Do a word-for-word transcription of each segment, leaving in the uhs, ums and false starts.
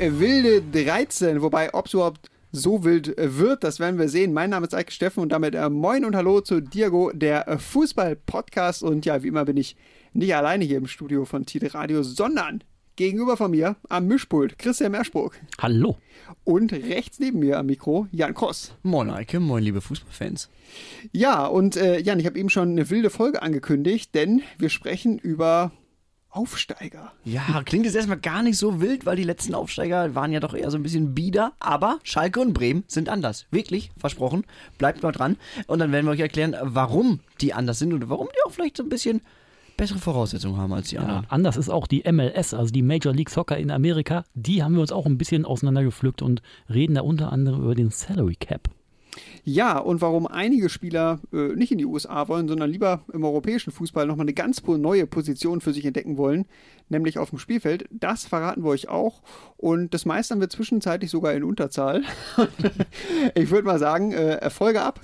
die wilde dreizehn, wobei ob es überhaupt so wild wird, das werden wir sehen. Mein Name ist Eike Steffen und damit äh, moin und hallo zu Diago, der äh, Fußball-Podcast. Und ja, wie immer bin ich nicht alleine hier im Studio von Titelradio, sondern gegenüber von mir am Mischpult Christian Merschburg. Hallo. Und rechts neben mir am Mikro Jan Kross. Moin Eike, moin liebe Fußballfans. Ja, und äh, Jan, ich habe eben schon eine wilde Folge angekündigt, denn wir sprechen über Aufsteiger. Ja, klingt jetzt erstmal gar nicht so wild, weil die letzten Aufsteiger waren ja doch eher so ein bisschen bieder, aber Schalke und Bremen sind anders. Wirklich, versprochen. Bleibt mal dran und dann werden wir euch erklären, warum die anders sind und warum die auch vielleicht so ein bisschen bessere Voraussetzungen haben als die anderen. Ja, anders ist auch die M L S, also die Major League Soccer in Amerika. Die haben wir uns auch ein bisschen auseinandergepflückt und reden da unter anderem über den Salary Cap. Ja, und warum einige Spieler äh, nicht in die U S A wollen, sondern lieber im europäischen Fußball nochmal eine ganz neue Position für sich entdecken wollen, nämlich auf dem Spielfeld, das verraten wir euch auch. Und das meiste haben wir zwischenzeitlich sogar in Unterzahl. Ich würde mal sagen, äh, Erfolge ab!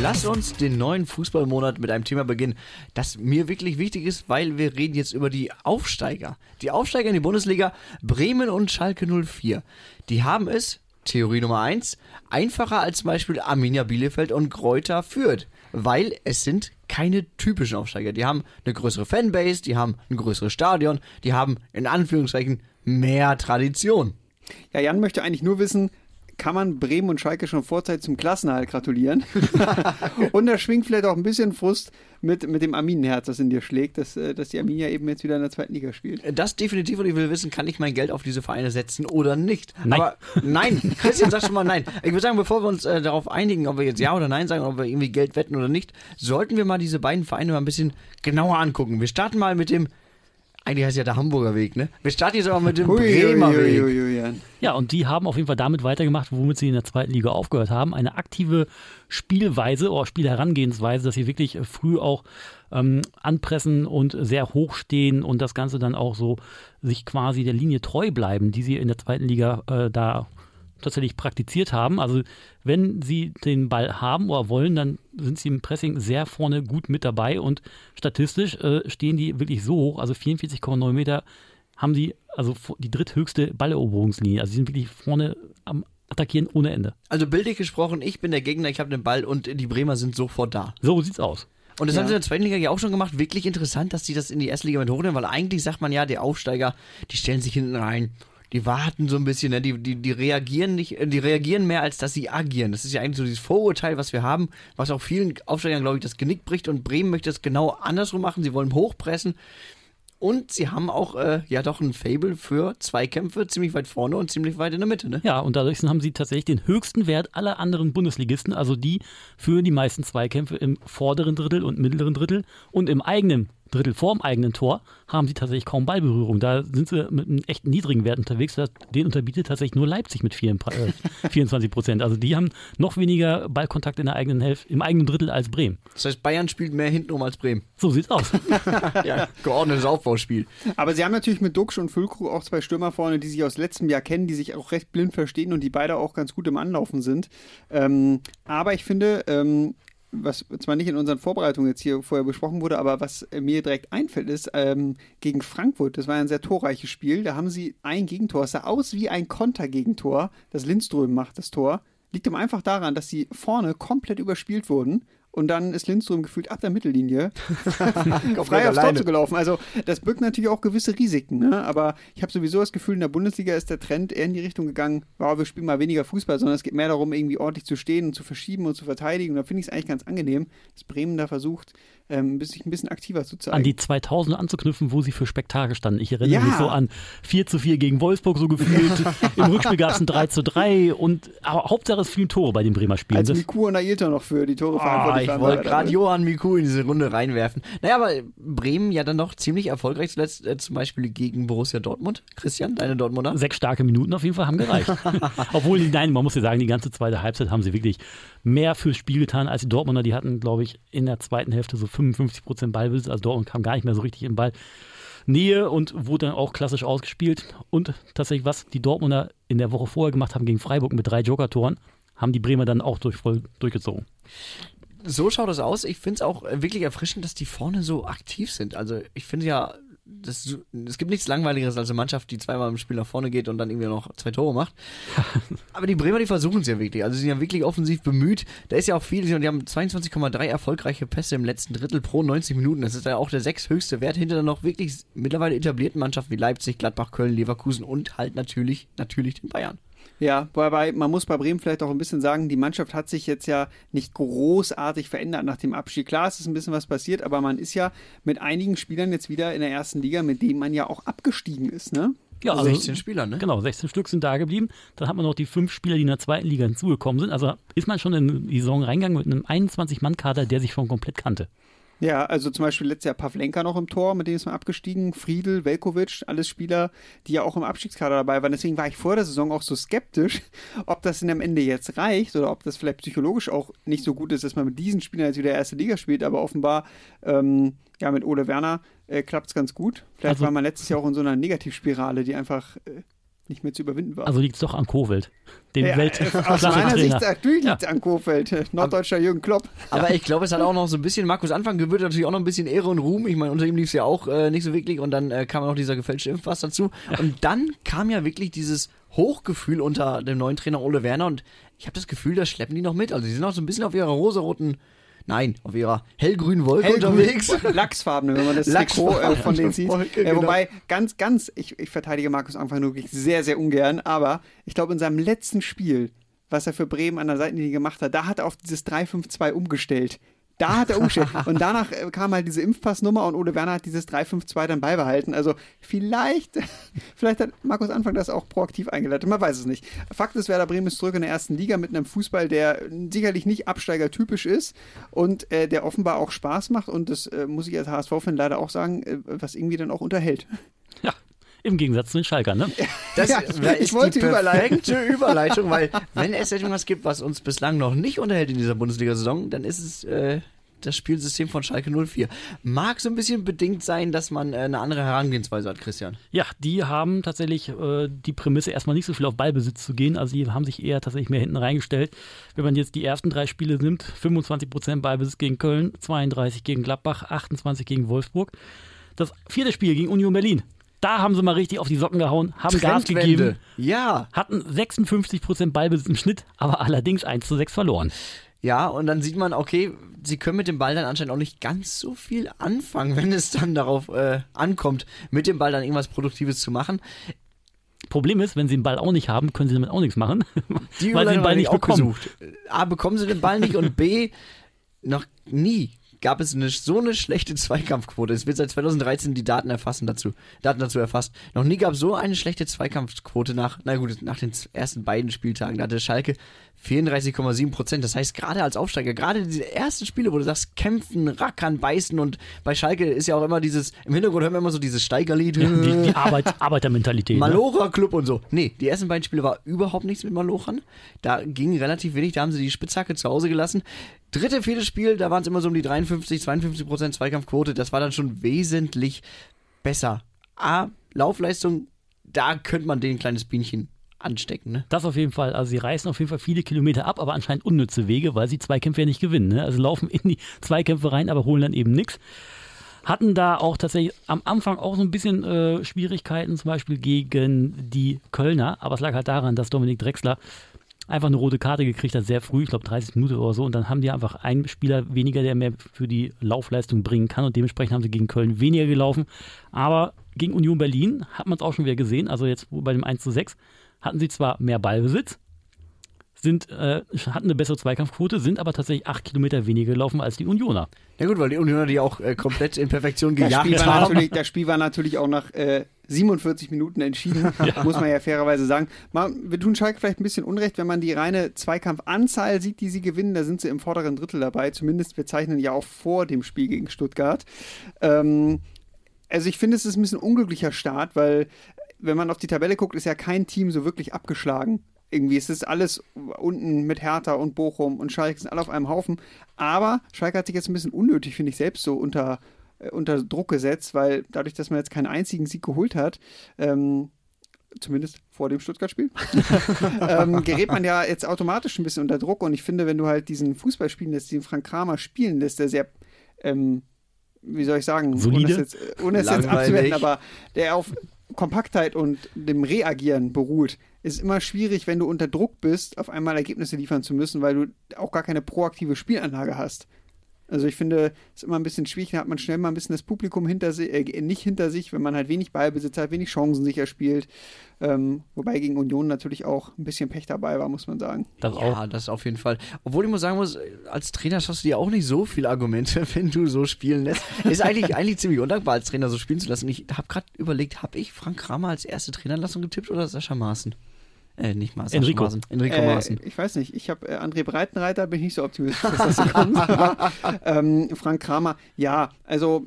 Lass uns den neuen Fußballmonat mit einem Thema beginnen, das mir wirklich wichtig ist, weil wir reden jetzt über die Aufsteiger. Die Aufsteiger in die Bundesliga, Bremen und Schalke null vier. Die haben es, Theorie Nummer eins, einfacher als zum Beispiel Arminia Bielefeld und Greuther Fürth, weil es sind keine typischen Aufsteiger. Die haben eine größere Fanbase, die haben ein größeres Stadion, die haben in Anführungszeichen mehr Tradition. Ja, Jan möchte eigentlich nur wissen, kann man Bremen und Schalke schon vorzeitig zum Klassenerhalt gratulieren. Und da schwingt vielleicht auch ein bisschen Frust mit, mit dem Arminenherz, das in dir schlägt, dass, dass die Arminia eben jetzt wieder in der zweiten Liga spielt. Das definitiv, und ich will wissen, kann ich mein Geld auf diese Vereine setzen oder nicht? Nein. Aber nein, Christian sagt schon mal nein. Ich würde sagen, bevor wir uns äh, darauf einigen, ob wir jetzt ja oder nein sagen, ob wir irgendwie Geld wetten oder nicht, sollten wir mal diese beiden Vereine mal ein bisschen genauer angucken. Wir starten mal mit dem, eigentlich heißt ja der Hamburger Weg, ne? Wir starten jetzt aber mit dem ui, Bremer ui, Weg. Ui, ui, ui. Ja, und die haben auf jeden Fall damit weitergemacht, womit sie in der zweiten Liga aufgehört haben. Eine aktive Spielweise oder Spielherangehensweise, dass sie wirklich früh auch ähm, anpressen und sehr hoch stehen und das Ganze dann auch so sich quasi der Linie treu bleiben, die sie in der zweiten Liga äh, da tatsächlich praktiziert haben. Also wenn sie den Ball haben oder wollen, dann sind sie im Pressing sehr vorne gut mit dabei und statistisch äh, stehen die wirklich so hoch, also vierundvierzig Komma neun Meter haben sie, also die dritthöchste Balleroberungslinie. Also sie sind wirklich vorne am Attackieren ohne Ende. Also bildlich gesprochen, ich bin der Gegner, ich habe den Ball und die Bremer sind sofort da. So sieht's aus. Und das ja. haben sie in der zweiten Liga ja auch schon gemacht. Wirklich interessant, dass sie das in die erste Liga mit hochnehmen, weil eigentlich sagt man ja, die Aufsteiger, die stellen sich hinten rein. Die warten so ein bisschen, ne? die, die, die reagieren nicht, die reagieren mehr, als dass sie agieren. Das ist ja eigentlich so dieses Vorurteil, was wir haben, was auch vielen Aufsteigern, glaube ich, das Genick bricht. Und Bremen möchte das genau andersrum machen. Sie wollen hochpressen. Und sie haben auch äh, ja doch ein Faible für Zweikämpfe, ziemlich weit vorne und ziemlich weit in der Mitte. Ne? Ja, und dadurch haben sie tatsächlich den höchsten Wert aller anderen Bundesligisten, also die führen die meisten Zweikämpfe im vorderen Drittel und mittleren Drittel und im eigenen Drittel vorm eigenen Tor haben sie tatsächlich kaum Ballberührung. Da sind sie mit einem echt niedrigen Wert unterwegs. Den unterbietet tatsächlich nur Leipzig mit vierundzwanzig Prozent. Also die haben noch weniger Ballkontakt in der eigenen Hälfte, im eigenen Drittel als Bremen. Das heißt, Bayern spielt mehr hintenrum als Bremen. So sieht's aus. Ja, geordnetes Aufbauspiel. Aber sie haben natürlich mit Duxch und Füllkrug auch zwei Stürmer vorne, die sich aus letztem Jahr kennen, die sich auch recht blind verstehen und die beide auch ganz gut im Anlaufen sind. Ähm, aber ich finde, ähm, was zwar nicht in unseren Vorbereitungen jetzt hier vorher besprochen wurde, aber was mir direkt einfällt, ist ähm, gegen Frankfurt, das war ja ein sehr torreiches Spiel, da haben sie ein Gegentor, es sah aus wie ein Kontergegentor, das Lindström macht, das Tor, liegt ihm einfach daran, dass sie vorne komplett überspielt wurden und dann ist Lindström gefühlt ab der Mittellinie frei aufs Tor zugelaufen. Also das birgt natürlich auch gewisse Risiken, ne? Aber ich habe sowieso das Gefühl, in der Bundesliga ist der Trend eher in die Richtung gegangen, wow, wir spielen mal weniger Fußball, sondern es geht mehr darum, irgendwie ordentlich zu stehen und zu verschieben und zu verteidigen. Und da finde ich es eigentlich ganz angenehm, dass Bremen da versucht, ähm, sich ein bisschen aktiver zu zeigen. An die zweitausender anzuknüpfen, wo sie für Spektakel standen. Ich erinnere ja. mich so an vier zu vier gegen Wolfsburg, so gefühlt. Im Rückspiel gab es ein drei zu drei. Und, aber Hauptsache es fielen Tore bei den Bremer Spielen. Als Miku und Ailton noch für die Tore verantwortlich. Ich wollte gerade Johann Miku in diese Runde reinwerfen. Naja, aber Bremen ja dann noch ziemlich erfolgreich zuletzt, äh, zum Beispiel gegen Borussia Dortmund. Christian, deine Dortmunder? Sechs starke Minuten auf jeden Fall haben gereicht. Obwohl, nein, man muss ja sagen, die ganze zweite Halbzeit haben sie wirklich mehr fürs Spiel getan als die Dortmunder. Die hatten, glaube ich, in der zweiten Hälfte so fünfundfünfzig Prozent Ballbesitz. Also Dortmund kam gar nicht mehr so richtig im Ball. Nähe und wurde dann auch klassisch ausgespielt. Und tatsächlich, was die Dortmunder in der Woche vorher gemacht haben gegen Freiburg mit drei Joker-Toren, haben die Bremer dann auch durch, voll durchgezogen. so schaut es aus. Ich finde es auch wirklich erfrischend, dass die vorne so aktiv sind. Also ich finde ja, das, es gibt nichts Langweiligeres als eine Mannschaft, die zweimal im Spiel nach vorne geht und dann irgendwie noch zwei Tore macht. Aber die Bremer, die versuchen es ja wirklich. Also sie sind ja wirklich offensiv bemüht. Da ist ja auch viel. Die haben zweiundzwanzig Komma drei erfolgreiche Pässe im letzten Drittel pro neunzig Minuten. Das ist ja auch der sechsthöchste Wert hinter dann noch wirklich mittlerweile etablierten Mannschaften wie Leipzig, Gladbach, Köln, Leverkusen und halt natürlich, natürlich den Bayern. Ja, wobei man muss bei Bremen vielleicht auch ein bisschen sagen, die Mannschaft hat sich jetzt ja nicht großartig verändert nach dem Abstieg. Klar, es ist ein bisschen was passiert, aber man ist ja mit einigen Spielern jetzt wieder in der ersten Liga, mit denen man ja auch abgestiegen ist, ne? Ja, also sechzehn Spieler, ne? Genau, sechzehn Stück sind da geblieben. Dann hat man noch die fünf Spieler, die in der zweiten Liga hinzugekommen sind. Also ist man schon in die Saison reingegangen mit einem einundzwanzig Mann Kader, der sich schon komplett kannte. Ja, also zum Beispiel letztes Jahr Pavlenka noch im Tor, mit dem ist man abgestiegen, Friedl, Velkovic, alles Spieler, die ja auch im Abstiegskader dabei waren. Deswegen war ich vor der Saison auch so skeptisch, ob das denn am Ende jetzt reicht oder ob das vielleicht psychologisch auch nicht so gut ist, dass man mit diesen Spielern jetzt wieder erste Liga spielt. Aber offenbar, ähm, ja, mit Ole Werner äh, klappt es ganz gut. Vielleicht also, war man letztes Jahr auch in so einer Negativspirale, die einfach... Äh, nicht mehr zu überwinden war. Also liegt es doch an Kohfeldt, dem ja, Weltklasse-Trainer. Aus meiner Sicht natürlich liegt es ja. an Kohfeldt, norddeutscher aber, Jürgen Klopp. Aber ja. ich glaube, es hat auch noch so ein bisschen, Markus Anfang gebührt natürlich auch noch ein bisschen Ehre und Ruhm. Ich meine, unter ihm lief es ja auch äh, nicht so wirklich und dann äh, kam noch dieser gefälschte Impfpass dazu. Ja. Und dann kam ja wirklich dieses Hochgefühl unter dem neuen Trainer Ole Werner und ich habe das Gefühl, das schleppen die noch mit. Also die sind auch so ein bisschen auf ihrer rosaroten Nein, auf ihrer hellgrünen Wolke Hellgrün, unterwegs. Lachsfarben, wenn man das Trikot äh, von denen sieht. Wolke, äh, wobei, genau. ganz, ganz, ich, ich verteidige Markus Anfang wirklich sehr, sehr ungern, aber ich glaube, in seinem letzten Spiel, was er für Bremen an der Seitenlinie gemacht hat, da hat er auf dieses drei fünf zwei umgestellt. Da hat er umgestellt. Und danach kam halt diese Impfpassnummer und Ole Werner hat dieses drei fünf zwei dann beibehalten. Also vielleicht, vielleicht hat Markus Anfang das auch proaktiv eingeleitet. Man weiß es nicht. Fakt ist, Werder Bremen ist zurück in der ersten Liga mit einem Fußball, der sicherlich nicht absteigertypisch ist und äh, der offenbar auch Spaß macht. Und das äh, muss ich als H S V-Fan leider auch sagen, äh, was irgendwie dann auch unterhält. Ja. Im Gegensatz zu den Schalkern, ne? Das ja, ist, ich ist wollte die perfekte Überleitung, weil wenn es etwas gibt, was uns bislang noch nicht unterhält in dieser Bundesliga-Saison, dann ist es äh, das Spielsystem von Schalke null vier. Mag so ein bisschen bedingt sein, dass man äh, eine andere Herangehensweise hat, Christian. Ja, die haben tatsächlich äh, die Prämisse, erstmal nicht so viel auf Ballbesitz zu gehen. Also die haben sich eher tatsächlich mehr hinten reingestellt. Wenn man jetzt die ersten drei Spiele nimmt, fünfundzwanzig Prozent Ballbesitz gegen Köln, zweiunddreißig Prozent gegen Gladbach, achtundzwanzig Prozent gegen Wolfsburg. Das vierte Spiel gegen Union Berlin. Da haben sie mal richtig auf die Socken gehauen, haben Gas gegeben, ja. hatten sechsundfünfzig Prozent Ballbesitz im Schnitt, aber allerdings eins zu sechs verloren. Ja, und dann sieht man, okay, sie können mit dem Ball dann anscheinend auch nicht ganz so viel anfangen, wenn es dann darauf äh, ankommt, mit dem Ball dann irgendwas Produktives zu machen. Problem ist, wenn sie den Ball auch nicht haben, können sie damit auch nichts machen, die weil sie den Ball nicht bekommen. A, bekommen sie den Ball nicht und B, noch nie. Gab es eine, so eine schlechte Zweikampfquote. Es wird seit zweitausenddreizehn die Daten erfassen dazu, Daten dazu erfasst. Noch nie gab es so eine schlechte Zweikampfquote nach, na gut, nach den ersten beiden Spieltagen. Da hatte Schalke vierunddreißig Komma sieben Prozent. Das heißt, gerade als Aufsteiger, gerade diese ersten Spiele, wo du sagst, kämpfen, rackern, beißen und bei Schalke ist ja auch immer dieses, im Hintergrund hören wir immer so dieses Steigerlied. Ja, die die Arbeit, Arbeitermentalität. Malocher-Club und so. Nee, die ersten beiden Spiele war überhaupt nichts mit Malochern. Da ging relativ wenig, da haben sie die Spitzhacke zu Hause gelassen. Dritte, vierte Spiel, da waren es immer so um die dreiundfünfzig, zweiundfünfzig Prozent Zweikampfquote. Das war dann schon wesentlich besser. A, Laufleistung, da könnte man den ein kleines Bienchen anstecken, ne? Das auf jeden Fall. Also sie reißen auf jeden Fall viele Kilometer ab, aber anscheinend unnütze Wege, weil sie Zweikämpfe ja nicht gewinnen, ne? Also laufen in die Zweikämpfe rein, aber holen dann eben nichts. Hatten da auch tatsächlich am Anfang auch so ein bisschen äh, Schwierigkeiten, zum Beispiel gegen die Kölner. Aber es lag halt daran, dass Dominik Drexler einfach eine rote Karte gekriegt hat, sehr früh, ich glaube dreißig Minuten oder so. Und dann haben die einfach einen Spieler weniger, der mehr für die Laufleistung bringen kann. Und dementsprechend haben sie gegen Köln weniger gelaufen. Aber gegen Union Berlin hat man es auch schon wieder gesehen. Also jetzt bei dem eins zu sechs hatten sie zwar mehr Ballbesitz, sind, äh, hatten eine bessere Zweikampfquote, sind aber tatsächlich acht Kilometer weniger gelaufen als die Unioner. Na gut, weil die Unioner die auch äh, komplett in Perfektion gejagt haben. Das Spiel war natürlich auch nach äh, siebenundvierzig Minuten entschieden, ja. muss man ja fairerweise sagen. Man, wir tun Schalke vielleicht ein bisschen Unrecht, wenn man die reine Zweikampfanzahl sieht, die sie gewinnen, da sind sie im vorderen Drittel dabei. Zumindest wir zeichnen ja auch vor dem Spiel gegen Stuttgart. Ähm, also ich finde, es ist ein bisschen unglücklicher Start, weil wenn man auf die Tabelle guckt, ist ja kein Team so wirklich abgeschlagen. Irgendwie ist es alles unten mit Hertha und Bochum und Schalke sind alle auf einem Haufen. Aber Schalke hat sich jetzt ein bisschen unnötig, finde ich, selbst so unter, äh, unter Druck gesetzt, weil dadurch, dass man jetzt keinen einzigen Sieg geholt hat, ähm, zumindest vor dem Stuttgart-Spiel, ähm, gerät man ja jetzt automatisch ein bisschen unter Druck. Und ich finde, wenn du halt diesen Fußball spielen lässt, den Frank Kramer spielen lässt, der sehr, ähm, wie soll ich sagen, solide, ohne es jetzt, ohne es jetzt abzuwenden, aber der auf Kompaktheit und dem Reagieren beruht, ist immer schwierig, wenn du unter Druck bist, auf einmal Ergebnisse liefern zu müssen, weil du auch gar keine proaktive Spielanlage hast. Also ich finde, es ist immer ein bisschen schwierig, da hat man schnell mal ein bisschen das Publikum hinter sich, äh, nicht hinter sich, wenn man halt wenig Ballbesitz hat, wenig Chancen sicher spielt. Ähm, wobei gegen Union natürlich auch ein bisschen Pech dabei war, muss man sagen. Das ja, auch. Das auf jeden Fall. Obwohl ich muss sagen muss, als Trainer schaffst du dir auch nicht so viele Argumente, wenn du so spielen lässt. Ist eigentlich, eigentlich ziemlich undankbar, als Trainer so spielen zu lassen. Ich habe gerade überlegt, habe ich Frank Kramer als erste Trainerlassung getippt oder Sascha Maaßen? Äh, nicht Maaßen. Enrico Maaßen. Enrico äh, Maaßen. Ich weiß nicht, ich habe äh, André Breitenreiter, bin ich nicht so optimistisch, dass das so kommt. Aber, ähm, Frank Kramer, ja, also,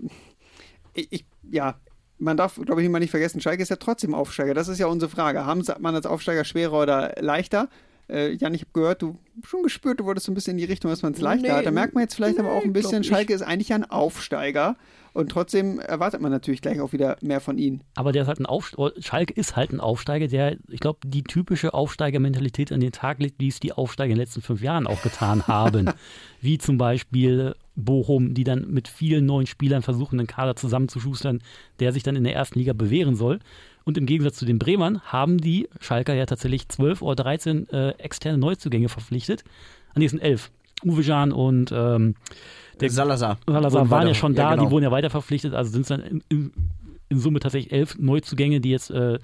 ich, ich ja, man darf, glaube ich, immer nicht vergessen, Schalke ist ja trotzdem Aufsteiger. Das ist ja unsere Frage. Haben man als Aufsteiger schwerer oder leichter? Äh, Jan, ich habe gehört, du schon gespürt, du wurdest so ein bisschen in die Richtung, dass man es leichter nee, hat. Da merkt man jetzt vielleicht nee, aber auch ein bisschen, Schalke ist eigentlich ja ein Aufsteiger. Und trotzdem erwartet man natürlich gleich auch wieder mehr von ihnen. Aber der ist halt ein Aufsteiger, Schalke ist halt ein Aufsteiger, der, ich glaube, die typische Aufsteigermentalität an den Tag legt, die es die Aufsteiger in den letzten fünf Jahren auch getan haben. Wie zum Beispiel Bochum, die dann mit vielen neuen Spielern versuchen, einen Kader zusammenzuschustern, der sich dann in der ersten Liga bewähren soll. Und im Gegensatz zu den Bremern haben die Schalker ja tatsächlich zwölf oder dreizehn äh, externe Neuzugänge verpflichtet. An diesen elf. Uwe Jan und ähm, der Salazar. Salazar waren ja schon da, ja, genau. Die wurden ja weiter verpflichtet. Also sind es dann in, in, in Summe tatsächlich elf Neuzugänge, die jetzt äh,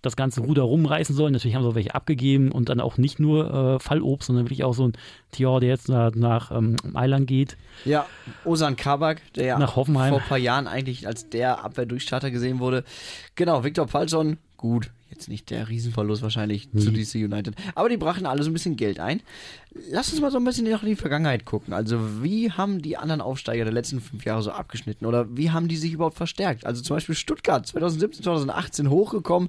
das ganze Ruder rumreißen sollen. Natürlich haben sie auch welche abgegeben und dann auch nicht nur äh, Fallobst, sondern wirklich auch so ein Thior, der jetzt nach, nach ähm, Mailand geht. Ja, Ozan Kabak, der ja nach Hoffenheim vor ein paar Jahren eigentlich als der Abwehrdurchstarter gesehen wurde. Genau, Viktor Palsson, gut. Jetzt nicht der Riesenverlust wahrscheinlich mhm. zu D C United. Aber die brachen alle so ein bisschen Geld ein. Lass uns mal so ein bisschen noch in die Vergangenheit gucken. Also wie haben die anderen Aufsteiger der letzten fünf Jahre so abgeschnitten? Oder wie haben die sich überhaupt verstärkt? Also zum Beispiel Stuttgart, zwanzig siebzehn, zwanzig achtzehn hochgekommen.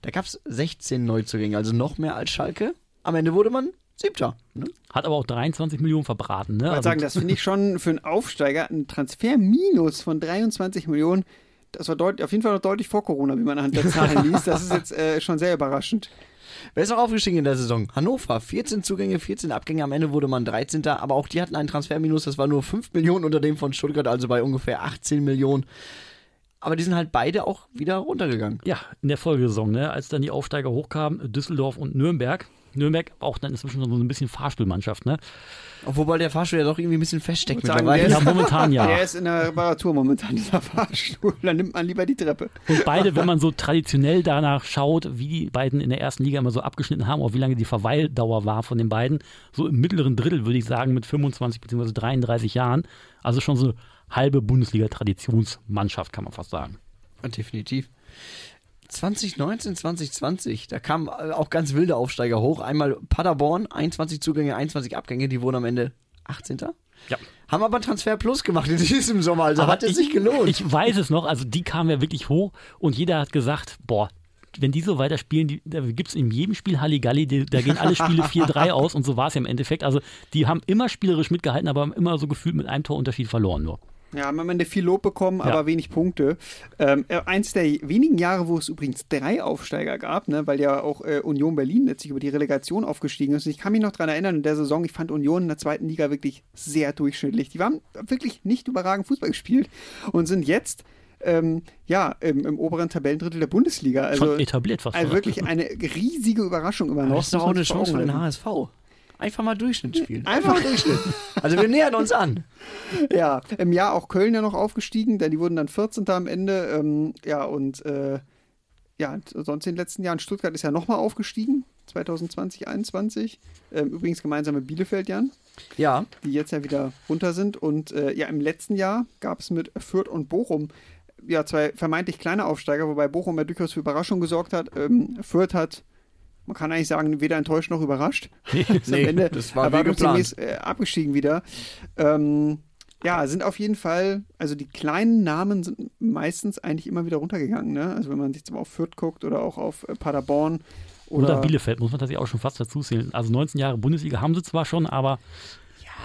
Da gab es sechzehn Neuzugänge, also noch mehr als Schalke. Am Ende wurde man Siebter. Ne? Hat aber auch dreiundzwanzig Millionen verbraten. Ne? Ich würde also sagen, das finde ich schon für einen Aufsteiger ein Transferminus von dreiundzwanzig Millionen. Das war deut- auf jeden Fall noch deutlich vor Corona, wie man anhand der Zahlen liest. Das ist jetzt äh, schon sehr überraschend. Wer ist noch aufgestiegen in der Saison? Hannover. vierzehn Zugänge, vierzehn Abgänge. Am Ende wurde man dreizehnter. Aber auch die hatten einen Transferminus. Das war nur fünf Millionen unter dem von Stuttgart, also bei ungefähr achtzehn Millionen. Aber die sind halt beide auch wieder runtergegangen. Ja, in der Folgesaison, ne? Als dann die Aufsteiger hochkamen, Düsseldorf und Nürnberg. Nürnberg auch dann inzwischen so ein bisschen Fahrstuhlmannschaft, ne? Obwohl der Fahrstuhl ja doch irgendwie ein bisschen feststeckt mittlerweile. Ja, momentan ja. Der ist in der Reparatur momentan, dieser Fahrstuhl. Dann nimmt man lieber die Treppe. Und beide, wenn man so traditionell danach schaut, wie die beiden in der ersten Liga immer so abgeschnitten haben, auch wie lange die Verweildauer war von den beiden, so im mittleren Drittel, würde ich sagen, mit fünfundzwanzig bzw. dreiunddreißig Jahren. Also schon so eine halbe Bundesliga-Traditionsmannschaft, kann man fast sagen. Definitiv. zwanzig neunzehn, zwanzig zwanzig, da kamen auch ganz wilde Aufsteiger hoch. Einmal Paderborn, einundzwanzig Zugänge, einundzwanzig Abgänge, die wurden am Ende achtzehnter. Ja. Haben aber Transfer Plus gemacht in diesem Sommer, also aber hat es ich, sich gelohnt. Ich weiß es noch, also die kamen ja wirklich hoch und jeder hat gesagt, boah, wenn die so weiterspielen, die, da gibt es in jedem Spiel Halligalli, die, da gehen alle Spiele vier drei aus und so war es ja im Endeffekt. Also die haben immer spielerisch mitgehalten, aber haben immer so gefühlt mit einem Torunterschied verloren nur. Ja, haben am Ende viel Lob bekommen, ja, aber wenig Punkte. Ähm, eins der wenigen Jahre, wo es übrigens drei Aufsteiger gab, ne, weil ja auch äh, Union Berlin letztlich über die Relegation aufgestiegen ist. Und ich kann mich noch daran erinnern, in der Saison, ich fand Union in der zweiten Liga wirklich sehr durchschnittlich. Die haben wirklich nicht überragend Fußball gespielt und sind jetzt ähm, ja, im, im oberen Tabellendrittel der Bundesliga. Also, schon etabliert fast. Also wirklich eine riesige Überraschung immer noch. Das ist doch auch eine Chance für den H S V. Einfach mal Durchschnitt spielen. Einfach Durchschnitt. Also wir nähern uns an. Ja, im Jahr auch Köln ja noch aufgestiegen, denn die wurden dann vierzehnter am Ende. Ähm, ja, und äh, ja, sonst in den letzten Jahren. Stuttgart ist ja nochmal aufgestiegen, zwanzig zwanzig, zwanzig einundzwanzig. Ähm, übrigens gemeinsam mit Bielefeld, Jan. Ja. Die jetzt ja wieder runter sind. Und äh, ja, im letzten Jahr gab es mit Fürth und Bochum ja zwei vermeintlich kleine Aufsteiger, wobei Bochum ja durchaus für Überraschung gesorgt hat. Ähm, Fürth hat... Man kann eigentlich sagen, weder enttäuscht noch überrascht. Nee, nee, am Ende, das war wie geplant. Äh, abgestiegen wieder. Ähm, ja, sind auf jeden Fall, also die kleinen Namen sind meistens eigentlich immer wieder runtergegangen. Ne? Also wenn man sich jetzt mal auf Fürth guckt oder auch auf äh, Paderborn. Oder, oder Bielefeld, muss man tatsächlich auch schon fast dazu zählen. Also neunzehn Jahre Bundesliga haben sie zwar schon, aber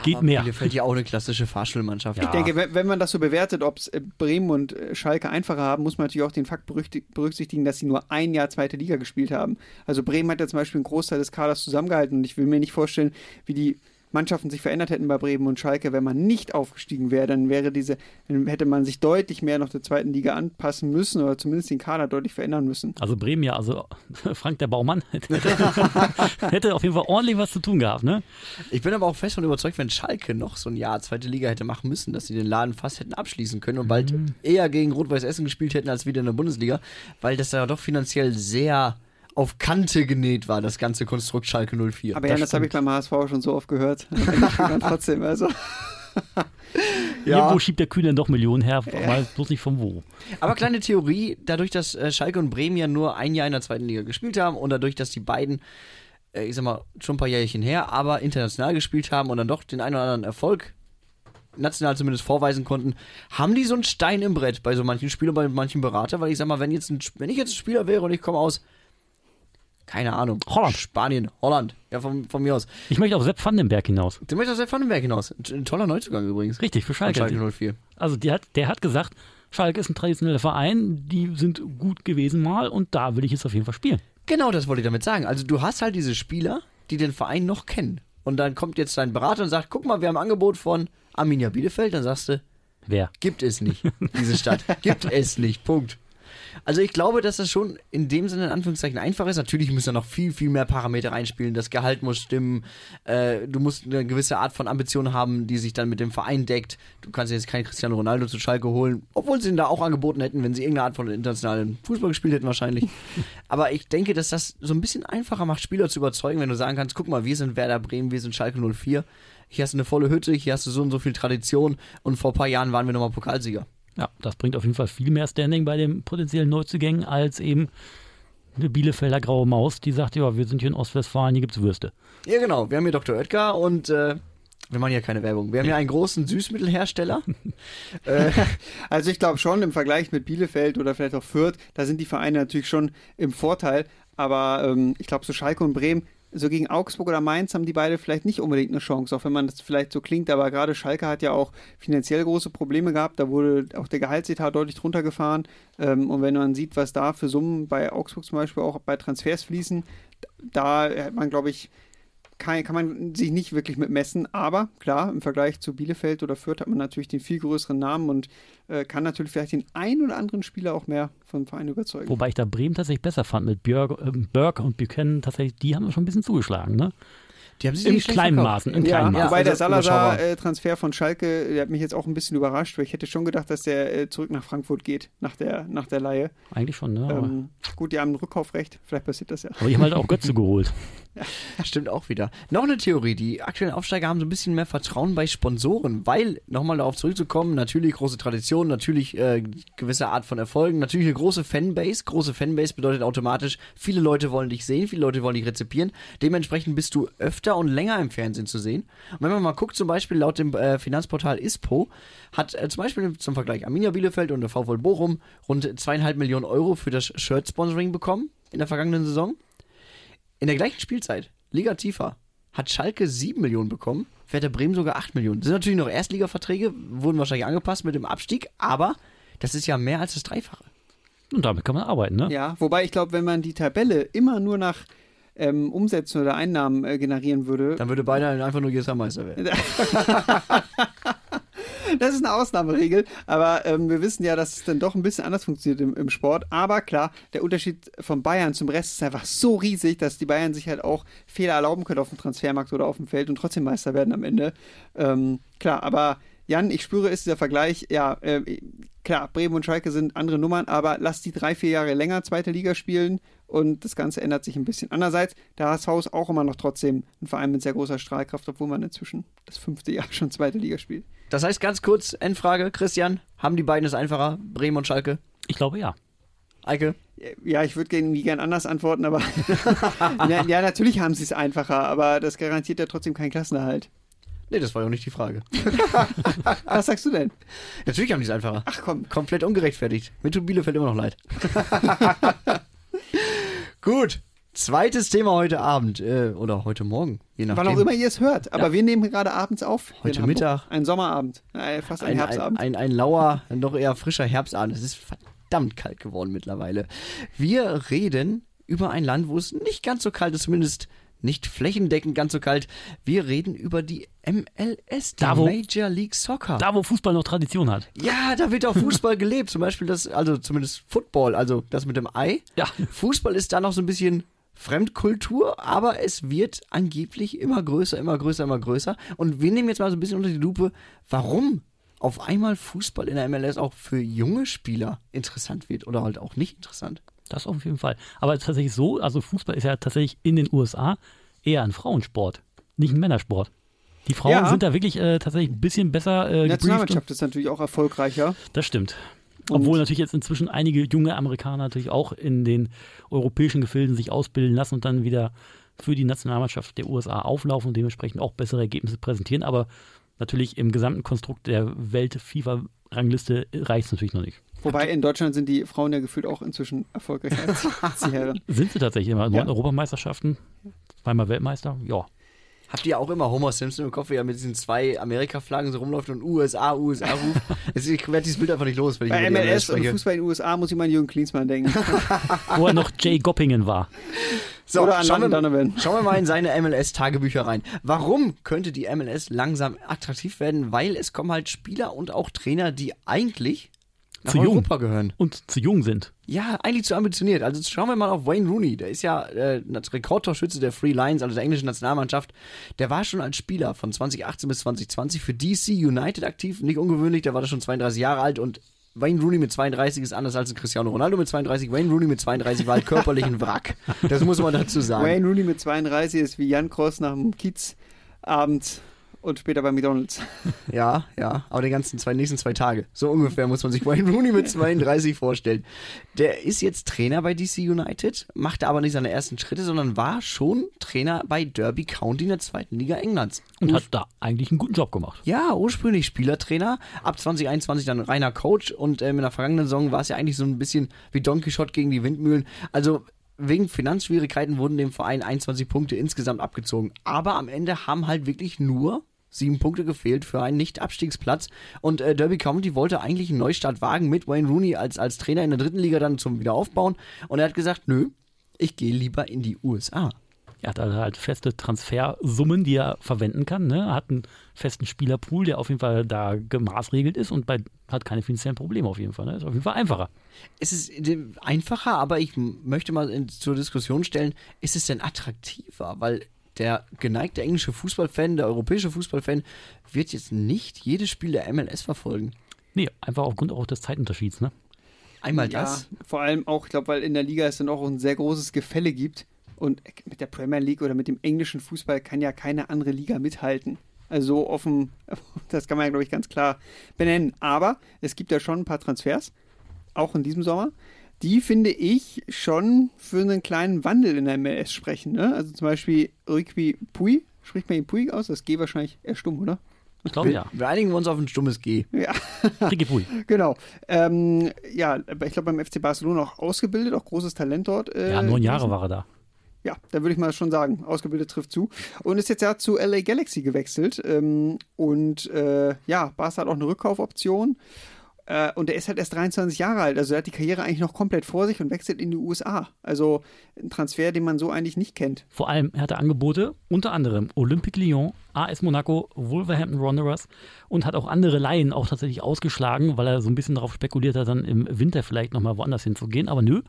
geht mehr. Bielefeld ja auch eine klassische Fahrstuhlmannschaft. Ja. Ich denke, wenn, wenn man das so bewertet, ob es Bremen und Schalke einfacher haben, muss man natürlich auch den Fakt berücksichtigen, dass sie nur ein Jahr zweite Liga gespielt haben. Also Bremen hat ja zum Beispiel einen Großteil des Kaders zusammengehalten und ich will mir nicht vorstellen, wie die Mannschaften sich verändert hätten bei Bremen und Schalke, wenn man nicht aufgestiegen wäre, dann wäre diese, dann hätte man sich deutlich mehr noch der zweiten Liga anpassen müssen oder zumindest den Kader deutlich verändern müssen. Also Bremen ja, also Frank der Baumann hätte, hätte auf jeden Fall ordentlich was zu tun gehabt, ne? Ich bin aber auch fest von überzeugt, wenn Schalke noch so ein Jahr zweite Liga hätte machen müssen, dass sie den Laden fast hätten abschließen können und bald mhm. eher gegen Rot-Weiß Essen gespielt hätten als wieder in der Bundesliga, weil das ja doch finanziell sehr auf Kante genäht war, das ganze Konstrukt Schalke null vier. Aber ja, das, das habe ich beim H S V schon so oft gehört. Dann trotzdem, also. Ja. Irgendwo schiebt der Kühn dann doch Millionen her, mal bloß nicht von wo. Aber kleine Theorie, dadurch, dass Schalke und Bremen ja nur ein Jahr in der zweiten Liga gespielt haben und dadurch, dass die beiden, ich sag mal, schon ein paar Jährchen her, aber international gespielt haben und dann doch den einen oder anderen Erfolg national zumindest vorweisen konnten, haben die so einen Stein im Brett bei so manchen Spielern, bei manchen Beratern, weil ich sag mal, wenn, jetzt ein, wenn ich jetzt ein Spieler wäre und ich komme aus keine Ahnung. Holland. Spanien, Holland. Ja, von, von mir aus. Ich möchte auf Sepp Vandenberg hinaus. Du möchtest auf Sepp Vandenberg hinaus. Ein toller Neuzugang übrigens. Richtig, für Schalke. Schalke null vier. Also der hat, der hat gesagt, Schalke ist ein traditioneller Verein, die sind gut gewesen mal und da will ich jetzt auf jeden Fall spielen. Genau, das wollte ich damit sagen. Also du hast halt diese Spieler, die den Verein noch kennen. Und dann kommt jetzt dein Berater und sagt, guck mal, wir haben ein Angebot von Arminia Bielefeld. Dann sagst du, wer? Gibt es nicht, diese Stadt. Gibt es nicht, Punkt. Also ich glaube, dass das schon in dem Sinne in Anführungszeichen einfach ist. Natürlich müssen da noch viel, viel mehr Parameter reinspielen. Das Gehalt muss stimmen. Äh, du musst eine gewisse Art von Ambition haben, die sich dann mit dem Verein deckt. Du kannst jetzt keinen Cristiano Ronaldo zu Schalke holen, obwohl sie ihn da auch angeboten hätten, wenn sie irgendeine Art von internationalen Fußball gespielt hätten wahrscheinlich. Aber ich denke, dass das so ein bisschen einfacher macht, Spieler zu überzeugen, wenn du sagen kannst, guck mal, wir sind Werder Bremen, wir sind Schalke null vier. Hier hast du eine volle Hütte, hier hast du so und so viel Tradition und vor ein paar Jahren waren wir nochmal Pokalsieger. Ja, das bringt auf jeden Fall viel mehr Standing bei den potenziellen Neuzugängen als eben eine Bielefelder graue Maus, die sagt, ja, wir sind hier in Ostwestfalen, hier gibt's Würste. Ja, genau. Wir haben hier Doktor Oetker und äh, wir machen hier keine Werbung. Wir haben hier einen großen Süßmittelhersteller. äh, also ich glaube schon, im Vergleich mit Bielefeld oder vielleicht auch Fürth, da sind die Vereine natürlich schon im Vorteil. Aber ähm, ich glaube, so Schalke und Bremen, so gegen Augsburg oder Mainz haben die beide vielleicht nicht unbedingt eine Chance, auch wenn man das vielleicht so klingt, aber gerade Schalke hat ja auch finanziell große Probleme gehabt, da wurde auch der Gehaltsetat deutlich drunter gefahren und wenn man sieht, was da für Summen bei Augsburg zum Beispiel auch bei Transfers fließen, da hat man, glaube ich, kann, kann man sich nicht wirklich mit messen, aber klar, im Vergleich zu Bielefeld oder Fürth hat man natürlich den viel größeren Namen und äh, kann natürlich vielleicht den einen oder anderen Spieler auch mehr vom Verein überzeugen. Wobei ich da Bremen tatsächlich besser fand mit Björk, äh, Berg und Buchanan, tatsächlich, die haben schon ein bisschen zugeschlagen, ne? Die haben sich Im kleinen Maßen, im kleinen ja, Maßen. Wobei der Salazar-Transfer von Schalke, der hat mich jetzt auch ein bisschen überrascht, weil ich hätte schon gedacht, dass der zurück nach Frankfurt geht, nach der, nach der Leihe. Eigentlich schon, ne? Ähm, gut, die haben ein Rückkaufrecht, vielleicht passiert das ja. Aber die haben halt auch Götze geholt. Ja, stimmt auch wieder. Noch eine Theorie, die aktuellen Aufsteiger haben so ein bisschen mehr Vertrauen bei Sponsoren, weil, nochmal darauf zurückzukommen, natürlich große Tradition, natürlich äh, gewisse Art von Erfolgen, natürlich eine große Fanbase. Große Fanbase bedeutet automatisch, viele Leute wollen dich sehen, viele Leute wollen dich rezipieren. Dementsprechend bist du öfter und länger im Fernsehen zu sehen. Und wenn man mal guckt, zum Beispiel laut dem äh, Finanzportal ISPO hat äh, zum Beispiel zum Vergleich Arminia Bielefeld und der VfL Bochum rund zweieinhalb Millionen Euro für das Shirt-Sponsoring bekommen in der vergangenen Saison. In der gleichen Spielzeit, Liga tiefer, hat Schalke sieben Millionen bekommen, Werder Bremen sogar acht Millionen. Das sind natürlich noch Erstliga-Verträge, wurden wahrscheinlich angepasst mit dem Abstieg, aber das ist ja mehr als das Dreifache. Und damit kann man arbeiten, ne? Ja, wobei ich glaube, wenn man die Tabelle immer nur nach Ähm, umsetzen oder Einnahmen äh, generieren würde. Dann würde beide einfach nur G S A-Meister werden. Das ist eine Ausnahmeregel, aber ähm, wir wissen ja, dass es dann doch ein bisschen anders funktioniert im, im Sport. Aber klar, der Unterschied von Bayern zum Rest ist einfach so riesig, dass die Bayern sich halt auch Fehler erlauben können auf dem Transfermarkt oder auf dem Feld und trotzdem Meister werden am Ende. Ähm, klar, aber Jan, ich spüre, ist dieser Vergleich, ja, äh, klar, Bremen und Schalke sind andere Nummern, aber lass die drei, vier Jahre länger zweite Liga spielen und das Ganze ändert sich ein bisschen. Andererseits, der H S V ist auch immer noch trotzdem ein Verein mit sehr großer Strahlkraft, obwohl man inzwischen das fünfte Jahr schon zweite Liga spielt. Das heißt ganz kurz, Endfrage, Christian, haben die beiden es einfacher, Bremen und Schalke? Ich glaube ja. Eike? Ja, ich würde irgendwie gern anders antworten, aber ja, ja, natürlich haben sie es einfacher, aber das garantiert ja trotzdem keinen Klassenerhalt. Nee, das war ja nicht die Frage. Was sagst du denn? Natürlich haben die es einfacher. Ach komm. Komplett ungerechtfertigt. Mir tut Bielefeld immer noch leid. Gut, Zweites Thema heute Abend äh, oder heute Morgen, je nachdem. Wann auch immer ihr es hört, aber ja. wir nehmen gerade abends auf. Heute Mittag. Ein Sommerabend, äh, fast ein, ein Herbstabend. Ein, ein, ein lauer, noch eher frischer Herbstabend. Es ist verdammt kalt geworden mittlerweile. Wir reden über ein Land, wo es nicht ganz so kalt ist, zumindest nicht flächendeckend ganz so kalt. Wir reden über die M L S, die da, wo, Major League Soccer. Da, wo Fußball noch Tradition hat. Ja, da wird auch Fußball gelebt. Zum Beispiel das, also zumindest Football, also das mit dem Ei. Ja. Fußball ist da noch so ein bisschen Fremdkultur, aber es wird angeblich immer größer, immer größer, immer größer. Und wir nehmen jetzt mal so ein bisschen unter die Lupe, warum auf einmal Fußball in der M L S auch für junge Spieler interessant wird oder halt auch nicht interessant. Das auf jeden Fall. Aber tatsächlich so, also Fußball ist ja tatsächlich in den U S A eher ein Frauensport, nicht ein Männersport. Die Frauen ja. sind da wirklich äh, tatsächlich ein bisschen besser äh, Nationalmannschaft ist natürlich auch erfolgreicher. Das stimmt. Und obwohl natürlich jetzt inzwischen einige junge Amerikaner natürlich auch in den europäischen Gefilden sich ausbilden lassen und dann wieder für die Nationalmannschaft der U S A auflaufen und dementsprechend auch bessere Ergebnisse präsentieren. Aber natürlich im gesamten Konstrukt der Welt-FIFA-Rangliste reicht es natürlich noch nicht. Wobei in Deutschland sind die Frauen ja gefühlt auch inzwischen erfolgreicher als die Herren. Sind sie tatsächlich immer? Ja. Europameisterschaften, zweimal Weltmeister, ja. Habt ihr auch immer Homer Simpson im Kopf, wie er mit diesen zwei Amerika-Flaggen so rumläuft und U S A, U S A ruft? Ich werde dieses Bild einfach nicht los, wenn ich bei über M L S spreche. Und Fußball in den U S A muss ich mal an Jürgen Klinsmann denken. Wo er noch Jay Goppingen war. So, oder an schauen, wir, schauen wir mal in seine M L S-Tagebücher rein. Warum könnte die M L S langsam attraktiv werden? Weil es kommen halt Spieler und auch Trainer, die eigentlich zu jung Europa gehören. Und zu jung sind. Ja, eigentlich zu ambitioniert. Also schauen wir mal auf Wayne Rooney. Der ist ja äh, Rekordtorschütze der Three Lions, also der englischen Nationalmannschaft. Der war schon als Spieler von zweitausendachtzehn bis zweitausendzwanzig für D C United aktiv. Nicht ungewöhnlich, der war da schon zweiunddreißig Jahre alt und Wayne Rooney mit zweiunddreißig ist anders als ein Cristiano Ronaldo mit zweiunddreißig. Wayne Rooney mit zweiunddreißig war halt körperlich ein Wrack. Das muss man dazu sagen. Wayne Rooney mit zweiunddreißig ist wie Jan Kross nach dem Kiezabend und später bei McDonalds. Ja, ja, aber die ganzen zwei, nächsten zwei Tage. So ungefähr muss man sich Wayne Rooney mit zweiunddreißig vorstellen. Der ist jetzt Trainer bei D C United, machte aber nicht seine ersten Schritte, sondern war schon Trainer bei Derby County in der zweiten Liga Englands. Und, und hat da eigentlich einen guten Job gemacht. Ja, ursprünglich Spielertrainer, ab zweitausendeinundzwanzig dann reiner Coach und ähm, in der vergangenen Saison war es ja eigentlich so ein bisschen wie Don Quixote gegen die Windmühlen. Also wegen Finanzschwierigkeiten wurden dem Verein einundzwanzig Punkte insgesamt abgezogen. Aber am Ende haben halt wirklich nur sieben Punkte gefehlt für einen Nicht-Abstiegsplatz. Und äh, Derby County wollte eigentlich einen Neustart wagen mit Wayne Rooney als, als Trainer in der dritten Liga dann zum Wiederaufbauen. Und er hat gesagt, nö, ich gehe lieber in die U S A. Er hat also halt feste Transfersummen, die er verwenden kann. Ne? Er hat einen festen Spielerpool, der auf jeden Fall da gemaßregelt ist und bei, hat keine finanziellen Probleme auf jeden Fall. Ne? Ist auf jeden Fall einfacher. Es ist einfacher, aber ich möchte mal in, zur Diskussion stellen, ist es denn attraktiver? Weil der geneigte englische Fußballfan, der europäische Fußballfan, wird jetzt nicht jedes Spiel der M L S verfolgen. Nee, einfach aufgrund auch des Zeitunterschieds, ne? Einmal ja, das. Vor allem auch, ich glaube, weil in der Liga es dann auch ein sehr großes Gefälle gibt. Und mit der Premier League oder mit dem englischen Fußball kann ja keine andere Liga mithalten. Also so offen, das kann man ja, glaube ich, ganz klar benennen. Aber es gibt ja schon ein paar Transfers, auch in diesem Sommer. Die, finde ich, schon für einen kleinen Wandel in der M L S sprechen. Ne? Also zum Beispiel Riqui Puig, spricht man ihn Puig aus? Das G wahrscheinlich eher stumm, oder? Ich glaube, ja. Wir einigen uns auf ein stummes G. Ja. Riqui Puig. Genau. Ähm, ja, ich glaube, beim F C Barcelona auch ausgebildet, auch großes Talent dort. Äh, ja, neun Jahre war er da. Ja, da würde ich mal schon sagen, ausgebildet trifft zu. Und ist jetzt ja zu L A Galaxy gewechselt. Ähm, und äh, ja, Barca hat auch eine Rückkaufoption. Und der ist halt erst dreiundzwanzig Jahre alt, also er hat die Karriere eigentlich noch komplett vor sich und wechselt in die U S A. Also ein Transfer, den man so eigentlich nicht kennt. Vor allem hat er Angebote, unter anderem Olympique Lyon, A S Monaco, Wolverhampton Wanderers und hat auch andere Laien auch tatsächlich ausgeschlagen, weil er so ein bisschen darauf spekuliert hat, dann im Winter vielleicht nochmal woanders hinzugehen. Aber nö,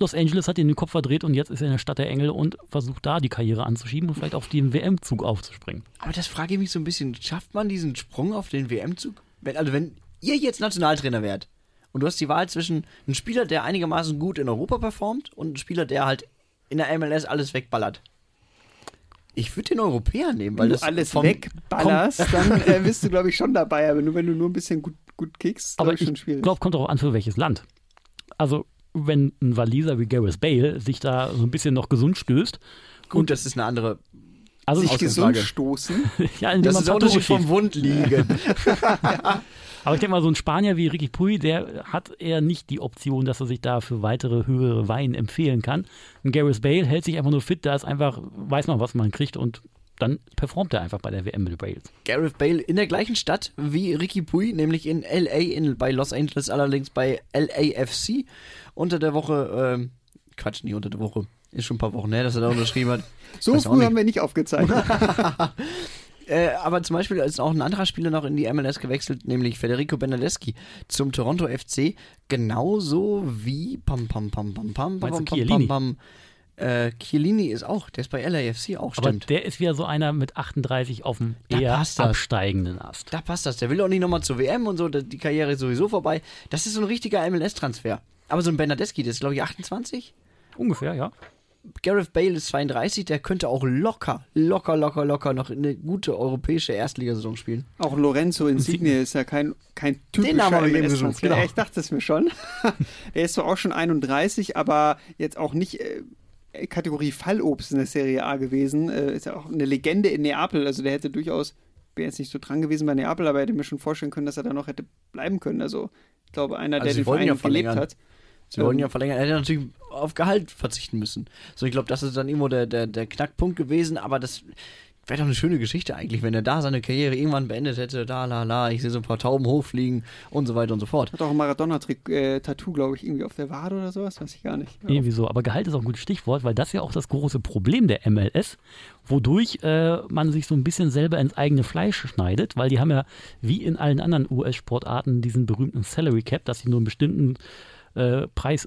Los Angeles hat ihn den Kopf verdreht und jetzt ist er in der Stadt der Engel und versucht da die Karriere anzuschieben und vielleicht auf den W M-Zug aufzuspringen. Aber das frage ich mich so ein bisschen, schafft man diesen Sprung auf den W M-Zug? Wenn, also wenn ihr jetzt Nationaltrainer wärt und du hast die Wahl zwischen einem Spieler, der einigermaßen gut in Europa performt und einem Spieler, der halt in der M L S alles wegballert. Ich würde den Europäer nehmen, weil wenn das du alles wegballerst, dann äh, bist du, glaube ich, schon dabei. Aber nur wenn du nur ein bisschen gut, gut kickst, aber ich, ich schon schwierig. Glaube, kommt auch an, für welches Land. Also wenn ein Waliser wie Gareth Bale sich da so ein bisschen noch gesund stößt. Gut, und das ist eine andere. Also sich gesund stoßen? Ja, indem das man ist auch nicht vom Wund liegen. Aber ich denke mal, so ein Spanier wie Riqui Puig, der hat eher nicht die Option, dass er sich da für weitere höhere Weinen empfehlen kann. Und Gareth Bale hält sich einfach nur fit, da ist einfach, weiß noch, was man kriegt, und dann performt er einfach bei der W M mit Wales. Gareth Bale in der gleichen Stadt wie Riqui Puig, nämlich in L A, in, bei Los Angeles, allerdings bei L A F C. Unter der Woche, ähm, Quatsch, nicht unter der Woche, ist schon ein paar Wochen her, dass er da unterschrieben hat. So früh haben wir nicht aufgezeichnet. Äh, aber zum Beispiel ist auch ein anderer Spieler noch in die M L S gewechselt, nämlich Federico Bernardeschi zum Toronto F C, genauso wie Pam Pam Pam Pam Pam Pam Pam Pam Äh, Chiellini ist auch, der ist bei L A F C auch, stimmt. Aber der ist wieder so einer mit achtunddreißig auf dem da eher absteigenden Ast. Da passt das, der will auch nicht nochmal zur W M und so, die Karriere ist sowieso vorbei. Das ist so ein richtiger M L S-Transfer. Aber so ein Bernardeschi, der ist glaube ich achtundzwanzig? Ungefähr, ja. Gareth Bale ist zweiunddreißig, der könnte auch locker, locker, locker, locker noch eine gute europäische Erstligasaison spielen. Auch Lorenzo Insigne ist ja kein, kein typischer Den haben wir eben schon, genau. Ich dachte es mir schon. Der ist zwar auch schon einunddreißig, aber jetzt auch nicht... Äh, Kategorie Fallobst in der Serie A gewesen, äh, ist ja auch eine Legende in Neapel, also der hätte durchaus, wäre jetzt nicht so dran gewesen bei Neapel, aber hätte mir schon vorstellen können, dass er da noch hätte bleiben können, also ich glaube einer, also der den Verein ja gelebt hat. Sie ähm, wollten ja verlängern, er hätte natürlich auf Gehalt verzichten müssen, so ich glaube, das ist dann irgendwo der, der, der Knackpunkt gewesen, aber das wäre doch eine schöne Geschichte eigentlich, wenn er da seine Karriere irgendwann beendet hätte, da la la, ich sehe so ein paar Tauben hochfliegen und so weiter und so fort. Hat auch ein Maradona-Tattoo, glaube ich, irgendwie auf der Wade oder sowas, weiß ich gar nicht. Ja. Irgendwie so, aber Gehalt ist auch ein gutes Stichwort, weil das ja auch das große Problem der M L S, wodurch äh, man sich so ein bisschen selber ins eigene Fleisch schneidet, weil die haben ja wie in allen anderen U S-Sportarten diesen berühmten Salary Cap, dass sie nur einen bestimmten Preis,